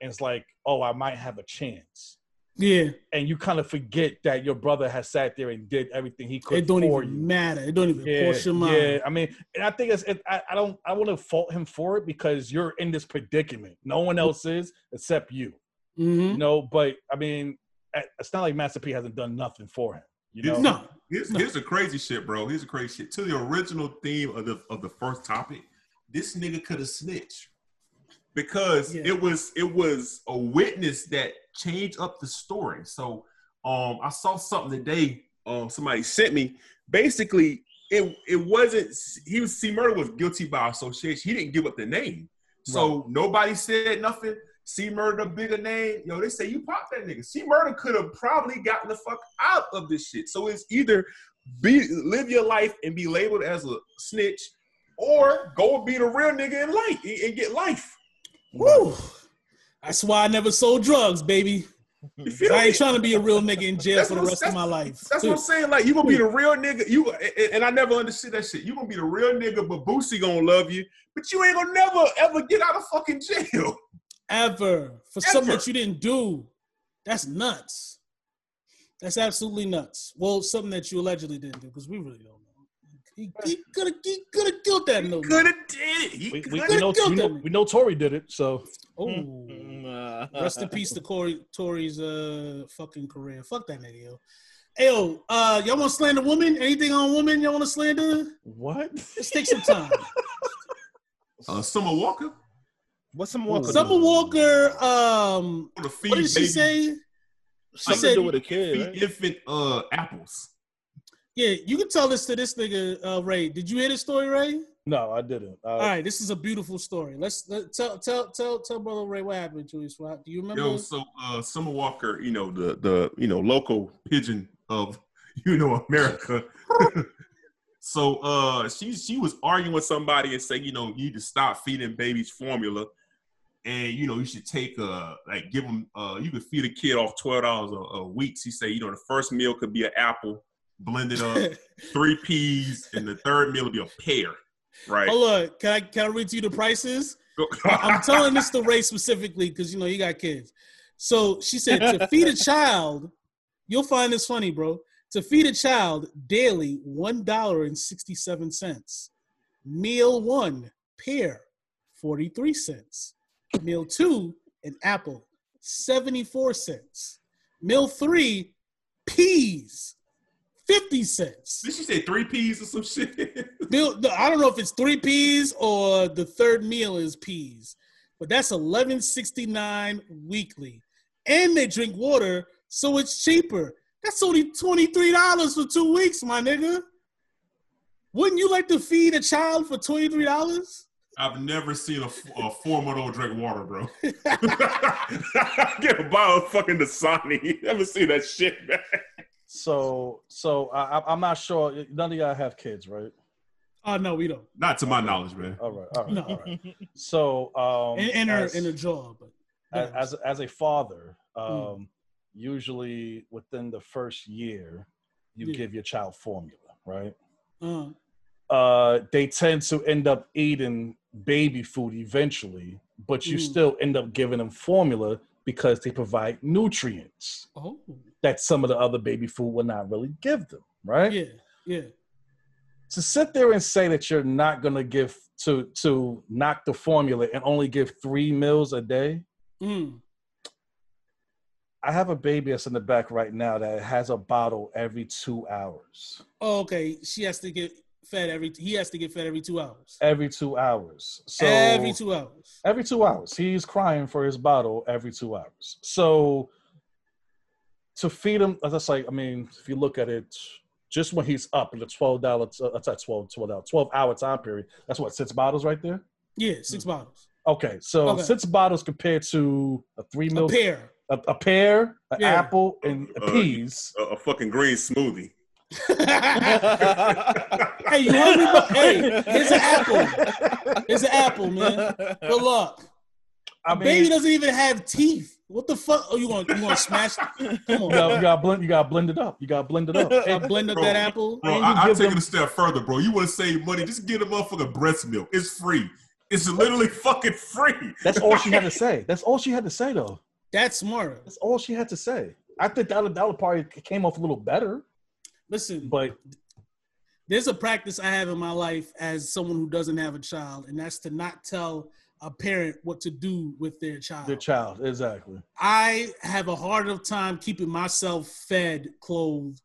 and it's like, oh, I might have a chance. Yeah. And you kind of forget that your brother has sat there and did everything he could for you. It don't even matter. It don't even cross your mind. Yeah, I mean, and I think it's, I wouldn't fault him for it because you're in this predicament. No one else is except you. Mm-hmm. You know, but I mean, it's not like Master P hasn't done nothing for him. You know? No. Here's the crazy shit, bro. Here's the crazy shit. To the original theme of the first topic, this nigga could have snitched. Because it was a witness that changed up the story. So I saw something today. Somebody sent me. Basically, it wasn't. He was C. Murder was guilty by association. He didn't give up the name, so nobody said nothing. C. Murder, bigger name. Yo, they say you popped that nigga. C. Murder could have probably gotten the fuck out of this shit. So it's either live your life and be labeled as a snitch, or go and be the real nigga in life and get life. Woo! That's why I never sold drugs, baby. I ain't trying to be a real nigga in jail for the rest of my life. That's what I'm saying. Like, you gonna be the real nigga. And I never understood that shit. You gonna be the real nigga, but Boosie gonna love you. But you ain't gonna never ever get out of fucking jail. Ever. For something that you didn't do. That's nuts. That's absolutely nuts. Well, something that you allegedly didn't do, because we really don't know. He could have killed that nigga. He could have did it. We know Tory did it, so. Oh. Rest in peace to Tory's fucking career. Fuck that nigga, yo. Hey, yo, y'all want to slander women? Anything on women y'all want to slander? What? Let's take some time. Summer Walker? What's Summer Walker? Summer Walker, what did she say? Something to do with a kid, right? Infant apples. Yeah, you can tell this to this nigga, Ray. Did you hear this story, Ray? No, I didn't. All right, this is a beautiful story. Let's tell brother Ray what happened, Julius. Do you remember? Yo, so Summer Walker, you know, the you know, local pigeon of, you know, America. So she was arguing with somebody and saying, you know, you need to stop feeding babies formula, and you know, you should take like give them you could feed a kid off $12 a week. She said, you know, the first meal could be an apple. Blended up, 3 peas, and the third meal will be a pear, right? Hold on, can I read to you the prices? I'm telling this to Ray specifically because, you know, you got kids. So she said, to feed a child, you'll find this funny, bro. To feed a child daily, $1.67. Meal 1, pear, 43 cents. Meal 2, an apple, 74 cents. Meal 3, peas. 50 cents. Did she say 3 peas or some shit? I don't know if it's 3 peas or the third meal is peas, but that's $11.69 weekly. And they drink water, so it's cheaper. That's only $23 for 2 weeks, my nigga. Wouldn't you like to feed a child for $23? I've never seen a 4-month-old drink water, bro. Get a bottle of fucking Dasani. Never seen that shit, man. So I'm not sure. None of y'all have kids, right? No, we don't. Not to my knowledge, man. All right. No. All right. So, in her job, but yeah. as a father, usually within the first year, you give your child formula, right? They tend to end up eating baby food eventually, but you still end up giving them formula because they provide nutrients. Oh. That some of the other baby food will not really give them, right? Yeah, yeah. To sit there and say that you're not gonna give to knock the formula and only give 3 meals a day. Mm. I have a baby that's in the back right now that has a bottle every 2 hours. Oh, okay. She has to get fed he has to get fed every 2 hours. Every 2 hours. So every 2 hours. Every 2 hours. He's crying for his bottle every 2 hours. So to feed him, that's like, I mean, if you look at it, just when he's up in the $12 time period, that's what, 6 bottles right there? Yeah, 6 bottles. Okay, so 6 bottles compared to a 3 meal. A pear. An apple, and peas. A fucking green smoothie. Hey, you hungry? Hey, here's an apple. Here's an apple, man. Good luck. I mean, baby doesn't even have teeth. What the fuck? Oh, you gonna smash? Come on. You got blended up. You got blended up. Hey, blended that apple. Bro, I take it a step further, bro. You want to save money? Just get a motherfucker breast milk. It's free. It's literally fucking free. That's all she had to say. That's all she had to say, though. That's smart. That's all she had to say. I think that probably came off a little better. Listen, but there's a practice I have in my life as someone who doesn't have a child, and that's to not tell a parent what to do with their child. Their child, exactly. I have a hard enough time keeping myself fed, clothed,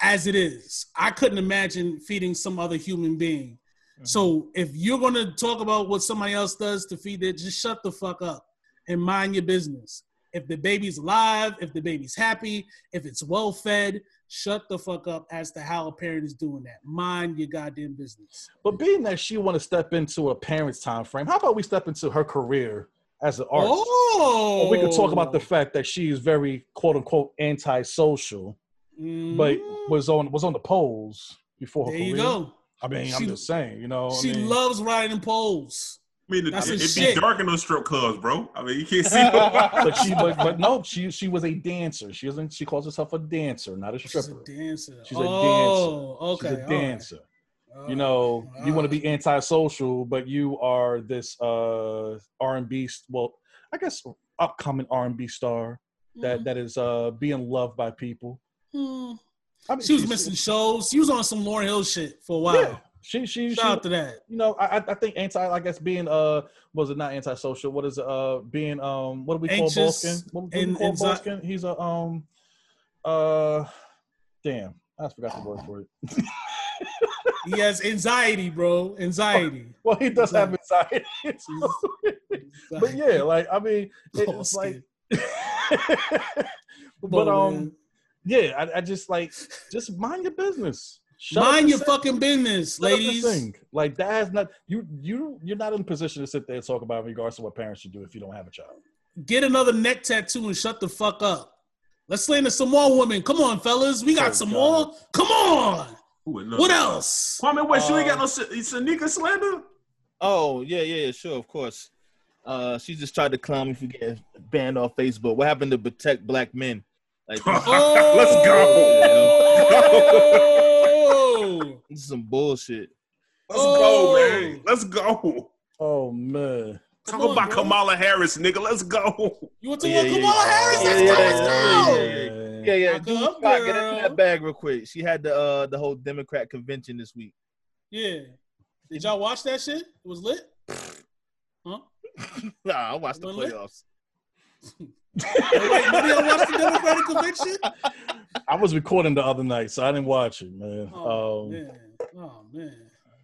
as it is. I couldn't imagine feeding some other human being. Mm-hmm. So if you're going to talk about what somebody else does to feed it, just shut the fuck up and mind your business. If the baby's alive, if the baby's happy, if it's well fed, shut the fuck up as to how a parent is doing that. Mind your goddamn business. But being that she want to step into a parent's time frame, how about we step into her career as an artist? Oh, or we could talk about the fact that she is very quote unquote antisocial, but was on the polls before her career. There you go. I mean, I'm just saying, you know. She loves riding poles. I mean, it'd be dark in those strip clubs, bro. I mean, you can't see nobody. But she was a dancer. She calls herself a dancer, not a stripper. She's a dancer. She's a dancer. Okay. She's a dancer. Right. You know, you want to be antisocial, but you are this R&B, well, I guess upcoming R&B star that is being loved by people. Mm. I mean, she was missing shows. She was on some Lauryn Hill shit for a while. Yeah. Shout out to that. You know, I think being antisocial? What is it? Being what do we call Bolskin? He's a damn, I just forgot the word for it. He has anxiety, bro. Anxiety. Well, he does have anxiety. But yeah, like I mean, it's like, but yeah, I just like mind your business. Mind your fucking business, ladies. Like that has not you're not in a position to sit there and talk about in regards to what parents should do if you don't have a child. Get another neck tattoo and shut the fuck up. Let's slander some more women. Come on, fellas, we got some more. Come on. What else? Kwame West, you ain't got no Sneaker slander. Oh yeah, sure, of course. She just tried to clown me for getting banned off Facebook. What happened to protect black men? Like, oh, let's go. This is some bullshit. Let's go, man. Let's go. Oh, man. Talk about Kamala Harris, nigga. Let's go. You want to talk about Kamala Harris? Let's go. Yeah. Dude, get into that bag real quick. She had the whole Democrat convention this week. Yeah. Did y'all watch that shit? It was lit? Huh? Nah, I watched the playoffs. Wait, nobody watch the Democratic convention? I was recording the other night, so I didn't watch it, man. Oh man!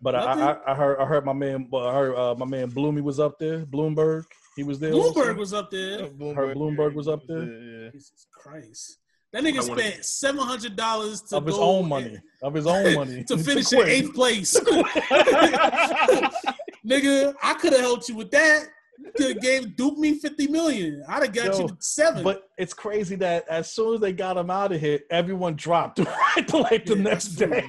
But I heard my man Bloomy was up there. Bloomberg, he was there. Bloomberg was up there. Bloomberg was up there. Yeah. Jesus Christ! That nigga spent $700 of his own money to finish in 8th place. Nigga, I could have helped you with that. Could have gave Duke me $50 million. I'd have got you 7. But it's crazy that as soon as they got him out of here, everyone dropped right to like the next day.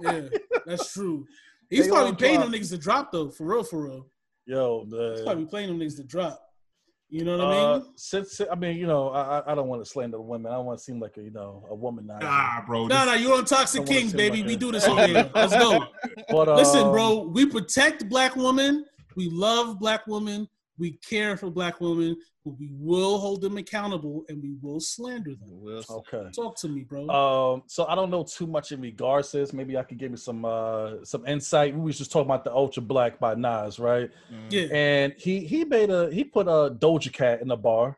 Yeah, that's true. He's probably paying them niggas to drop though, for real. Yo, he's probably paying them niggas to drop. You know what I mean? I don't want to slander women. I don't want to seem like a woman. Nah, bro. Nah, you're on Toxic King, baby. Like we do this on here. Let's go. But, listen, bro, we protect black women. We love black women. We care for black women, but we will hold them accountable and we will slander them. Okay. Talk to me, bro. So I don't know too much in regards to this. Maybe I could give you some insight. We was just talking about the Ultra Black by Nas, right? Mm. Yeah. And he put a Doja Cat in the bar.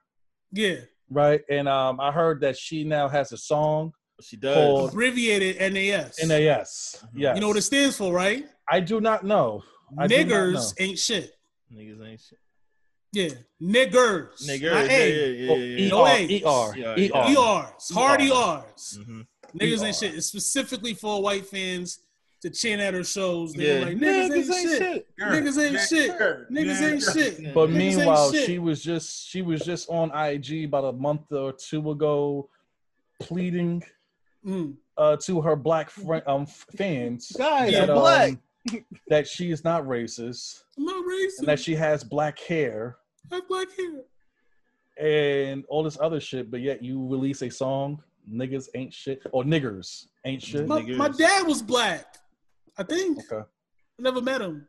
Yeah. Right. And I heard that she now has a song. She does. Abbreviated NAS. NAS. Yeah. You know what it stands for, right? I do not know. Niggers ain't shit. Niggas ain't shit. Yeah, niggers. ERs. Hard ERs. Niggas ain't shit. It's specifically for white fans to chant at her shows. They're like, niggas ain't shit. Niggas ain't shit. Niggas ain't shit. But meanwhile, she was just on IG about a month or two ago pleading to her black fans. Guys, that, black. That she is not racist. I'm not racist. And that she has black hair. I have black hair. And all this other shit, but yet you release a song, Niggas Ain't Shit, or Niggers Ain't Shit. My dad was black, I think. Okay. I never met him.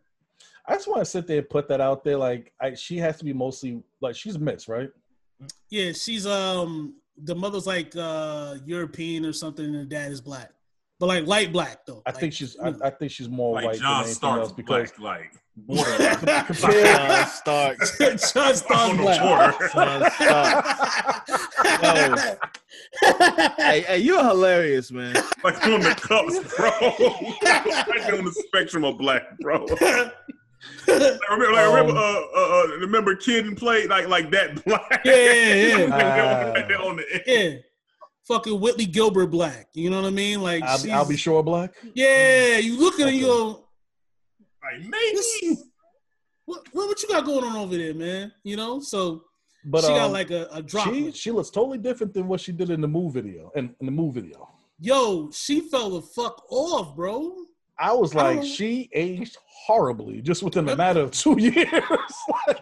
I just want to sit there and put that out there. Like, she has to be mostly, like, she's mixed, right? Yeah, she's, the mother's, like, European or something, and the dad is black. But, like, light black, though. I think she's, I think she's more like white John than anything Stark's else. Because black, like. John Starks. John Starks black. John Starks. Hey, you're hilarious, man. Like on the cups, bro. Like on the spectrum of black, bro. Remember Kid and Play like that black. Yeah. Right there on the end. Yeah. Fucking Whitley Gilbert black. You know what I mean? Like I'll be sure black. Yeah, you look at it, you go. Like, maybe what you got going on over there, man? You know, so but, she got like a drop. She looks totally different than what she did in the Move video. Yo, she fell the fuck off, bro. I was like, she aged horribly just within a matter of 2 years. Like,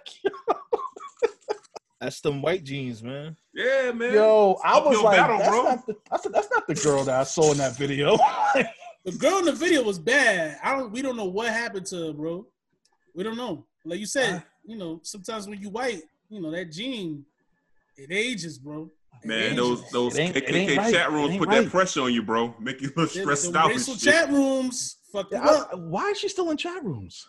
that's them white jeans, man. Yeah, man. Yo, I was like, that's not the girl that I saw in that video. The girl in the video was bad. We don't know what happened to her, bro. We don't know. Like you said, sometimes when you white, that gene, it ages, bro. Man, those KKK chat rooms put that pressure on you, bro. Make you look stressed out and shit. Chat rooms, fuck up. Why is she still in chat rooms?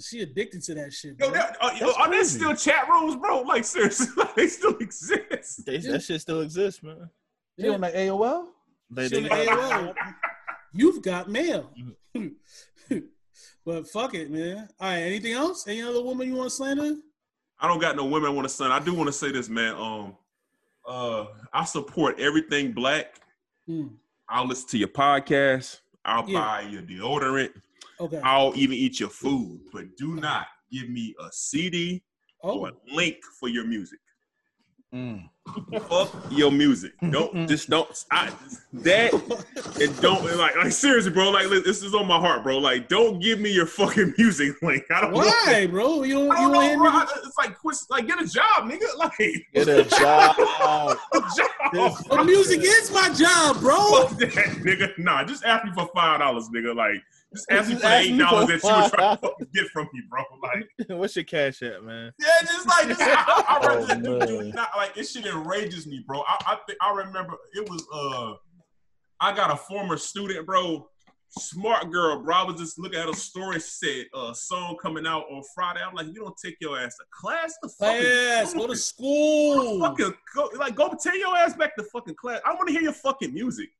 She addicted to that shit, bro. Yo, are there still chat rooms, bro? Like, seriously, they still exist. That shit still exists, man. They on the AOL? They on the AOL. You've got mail. But fuck it, man. All right, anything else? Any other woman you want to slander? I don't got no women I want to slander. I do want to say this, man. I support everything black. I'll listen to your podcast. I'll buy your deodorant. Okay. I'll even eat your food. But do not give me a CD or a link for your music. Fuck your music. Like seriously, bro. Like this is on my heart, bro. Like don't give me your fucking music link. I don't know. Why, bro? You don't know, bro. It's like quit. Like get a job, nigga. Like get a job. The music is my job, bro. Fuck that, nigga. Nah, just ask me for $5, nigga. Like just ask me for $8 that you were trying to fucking get from me, bro. Like what's your cash app, man? Yeah, just like this. I rather just do not. Like this shit enrages me, bro. I remember it was I got a former student, bro, smart girl, bro. I was just looking at her story, said song coming out on Friday. I'm like, you don't take your ass to class, go to school, go take your ass back to fucking class. I want to hear your fucking music.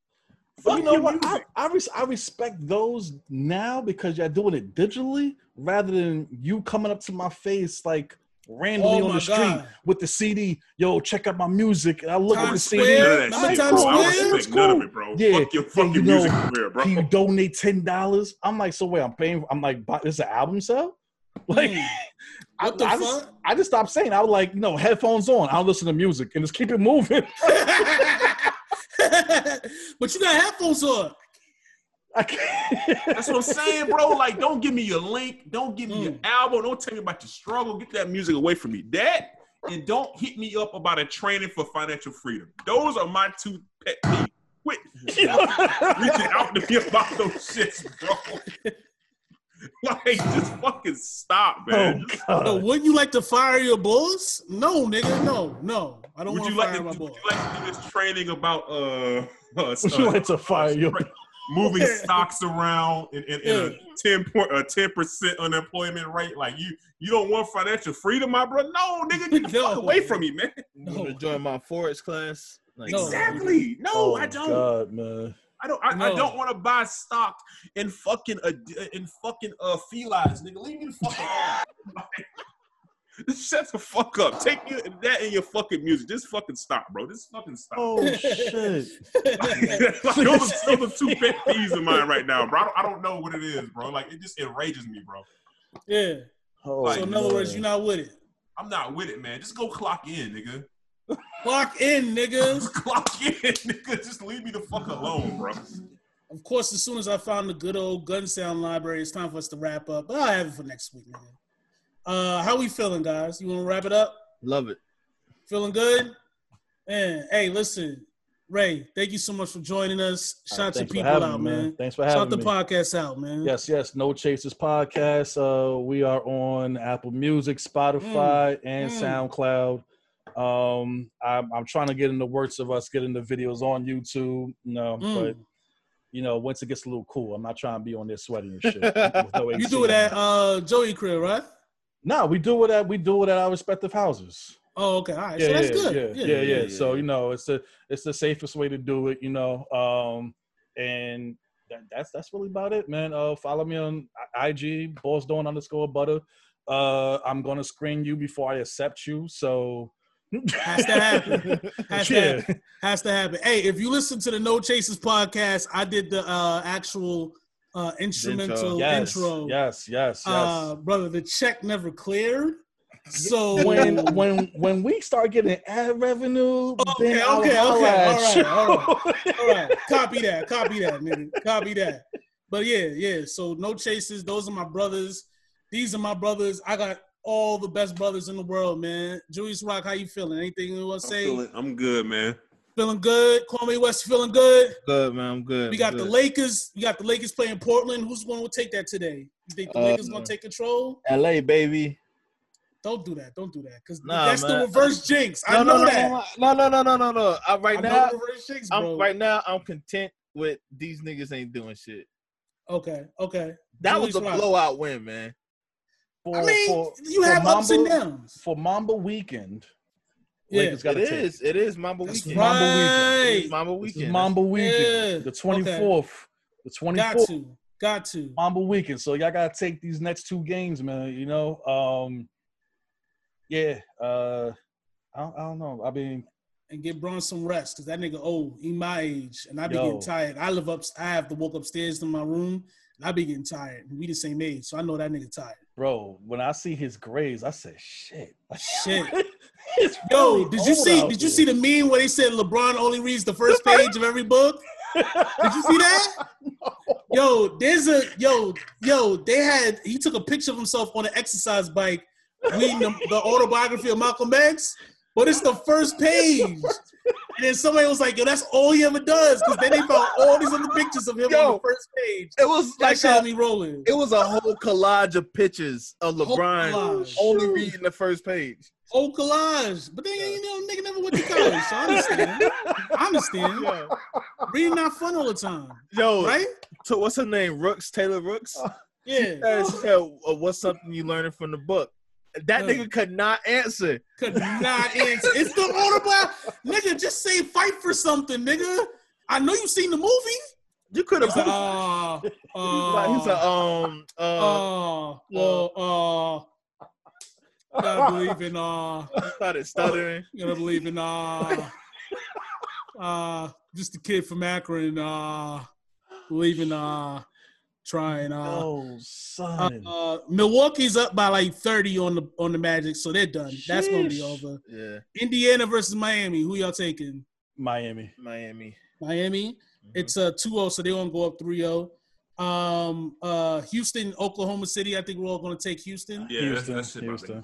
Well, you know what? I respect those now because you're doing it digitally rather than you coming up to my face like. Randomly on the street with the CD, yo, check out my music. And I look at the CD. None of it, bro. Yeah. Fuck your fucking music career, bro. Can you donate $10? I'm like, so wait, I'm paying. I'm like, this is an album sale? Like, I just stopped saying. I was like, headphones on. I'll listen to music and just keep it moving. But you got headphones on. That's what I'm saying, bro. Like, don't give me your link. Don't give me your album. Don't tell me about your struggle. Get that music away from me. That, and don't hit me up about a training for financial freedom. Those are my two pet peeves. Quit reaching out to me about those shits, bro. Like, just fucking stop, man. Oh, no, wouldn't you like to fire your boss? No, nigga, no. I don't want to fire my boss. Would you like to do this training about would you like to fire your boss? Moving stocks around in a 10% unemployment rate, like you don't want financial freedom, my brother. No, nigga, get the fuck away from me, man. You want to join my forex class? Like, exactly. No, I don't. God, man. I don't want to buy stock in fucking felines, nigga. Leave me the fuck alone. Shut the fuck up. Take that and your fucking music. Just fucking stop, bro. Just fucking stop. Oh, shit. Those are two pet peeves of mine right now, bro. I don't know what it is, bro. Like, it just enrages me, bro. Yeah. Oh, so, in other words, you're not with it. I'm not with it, man. Just go clock in, nigga. Clock in, niggas. Clock in, niggas. Just leave me the fuck alone, bro. Of course, as soon as I found the good old gun sound library, it's time for us to wrap up. But I'll have it for next week, nigga. How we feeling, guys? You want to wrap it up? Love it. Feeling good? Man, hey, listen. Ray, thank you so much for joining us. Shout your people out, man. Thanks for having me. Shout the podcast out, man. Yes, yes. No Chasers Podcast. We are on Apple Music, Spotify, and SoundCloud. I'm trying to get in the works of us getting the videos on YouTube. But you know, once it gets a little cool, I'm not trying to be on there sweating and shit. No, you do it at Joey crib, right? No, we do it at our respective houses. Oh, okay. All right. Yeah, so that's good. Yeah. So, you know, it's the safest way to do it, you know. And that's really about it, man. Follow me on IG, bossdawn_butter. I'm going to screen you before I accept you. So. Has to happen. Has to happen. Hey, if you listen to the No Chasers podcast, I did the actual instrumental intro. Yes. Brother, the check never cleared. So when we start getting ad revenue, all right. Copy that, nigga. Copy that. But yeah. So No Chasers, those are my brothers. These are my brothers. I got all the best brothers in the world, man. Julius Rock, how you feeling? Anything you want to say? I'm good, man. Feeling good. Kwame West, feeling good. Good, man. I'm good. The Lakers. You got the Lakers playing Portland. Who's going to take that today? You think the Lakers going to take control? LA, baby. Don't do that. Because that's man. The reverse jinx. I know that. No. Right now, I'm content with these niggas ain't doing shit. Okay. That was a blowout win, man. You have ups and downs. For Mamba Weekend. Yeah, it is Mamba Weekend. Mamba Weekend. The 24th. Okay. The 24th. Got to. Mamba Weekend. So y'all got to take these next two games, man. You know? I don't know. I mean, and get Braun some rest because that nigga old. He my age, and I be getting tired. I have to walk upstairs to my room, and I be getting tired. We the same age, so I know that nigga tired. Bro, when I see his grades, I said, "Shit." Yo, did you see the meme where they said LeBron only reads the first page of every book? Did you see that? No. Yo, he took a picture of himself on an exercise bike. Reading the autobiography of Malcolm X, but it's the first page. And then somebody was like, yo, that's all he ever does. Because then they found all these other pictures of him on the first page. It was like me rolling. It was a whole collage of pictures of LeBron only reading the first page. Whole collage. But then, nigga never went to college. So I understand. Yeah. Reading not fun all the time. Yo. Right? So what's her name? Rooks? Taylor Rooks? She said, what's something you learning from the book? That nigga could not answer. It's the autobiography. Nigga, just say fight for something, nigga. I know you seen the movie. You could have. Gotta believe in, started stuttering. Gotta believe in, just a kid from Akron, believe in, trying. Milwaukee's up by like 30 on the Magic, so they're done. Sheesh. That's gonna be over. Yeah. Indiana versus Miami. Who y'all taking? Miami. Mm-hmm. It's 2-0, so they won't go up 3-0. Houston, Oklahoma City. I think we're all gonna take Houston. Yeah, Houston.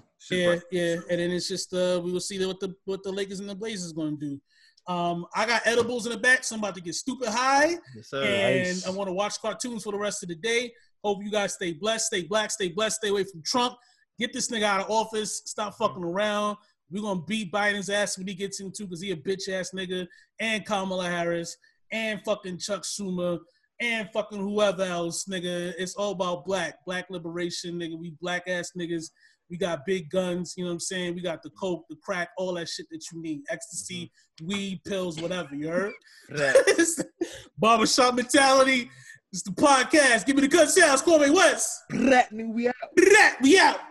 Yeah. And then it's just we will see what the Lakers and the Blazers gonna do. I got edibles in the back, so I'm about to get stupid high. Yes, sir. And nice. I want to watch cartoons for the rest of the day. Hope you guys stay blessed, stay black, stay blessed, stay away from Trump. Get this nigga out of office. Stop fucking around. We're going to beat Biden's ass when he gets in too, because he a bitch-ass nigga, and Kamala Harris, and fucking Chuck Schumer, and fucking whoever else, nigga. It's all about black liberation, nigga. We black-ass niggas. We got big guns, you know what I'm saying? We got the coke, the crack, all that shit that you need. Ecstasy, weed, pills, whatever, you heard? Barbershop mentality. It's the podcast. Give me the gun sounds. Kwame West. We out.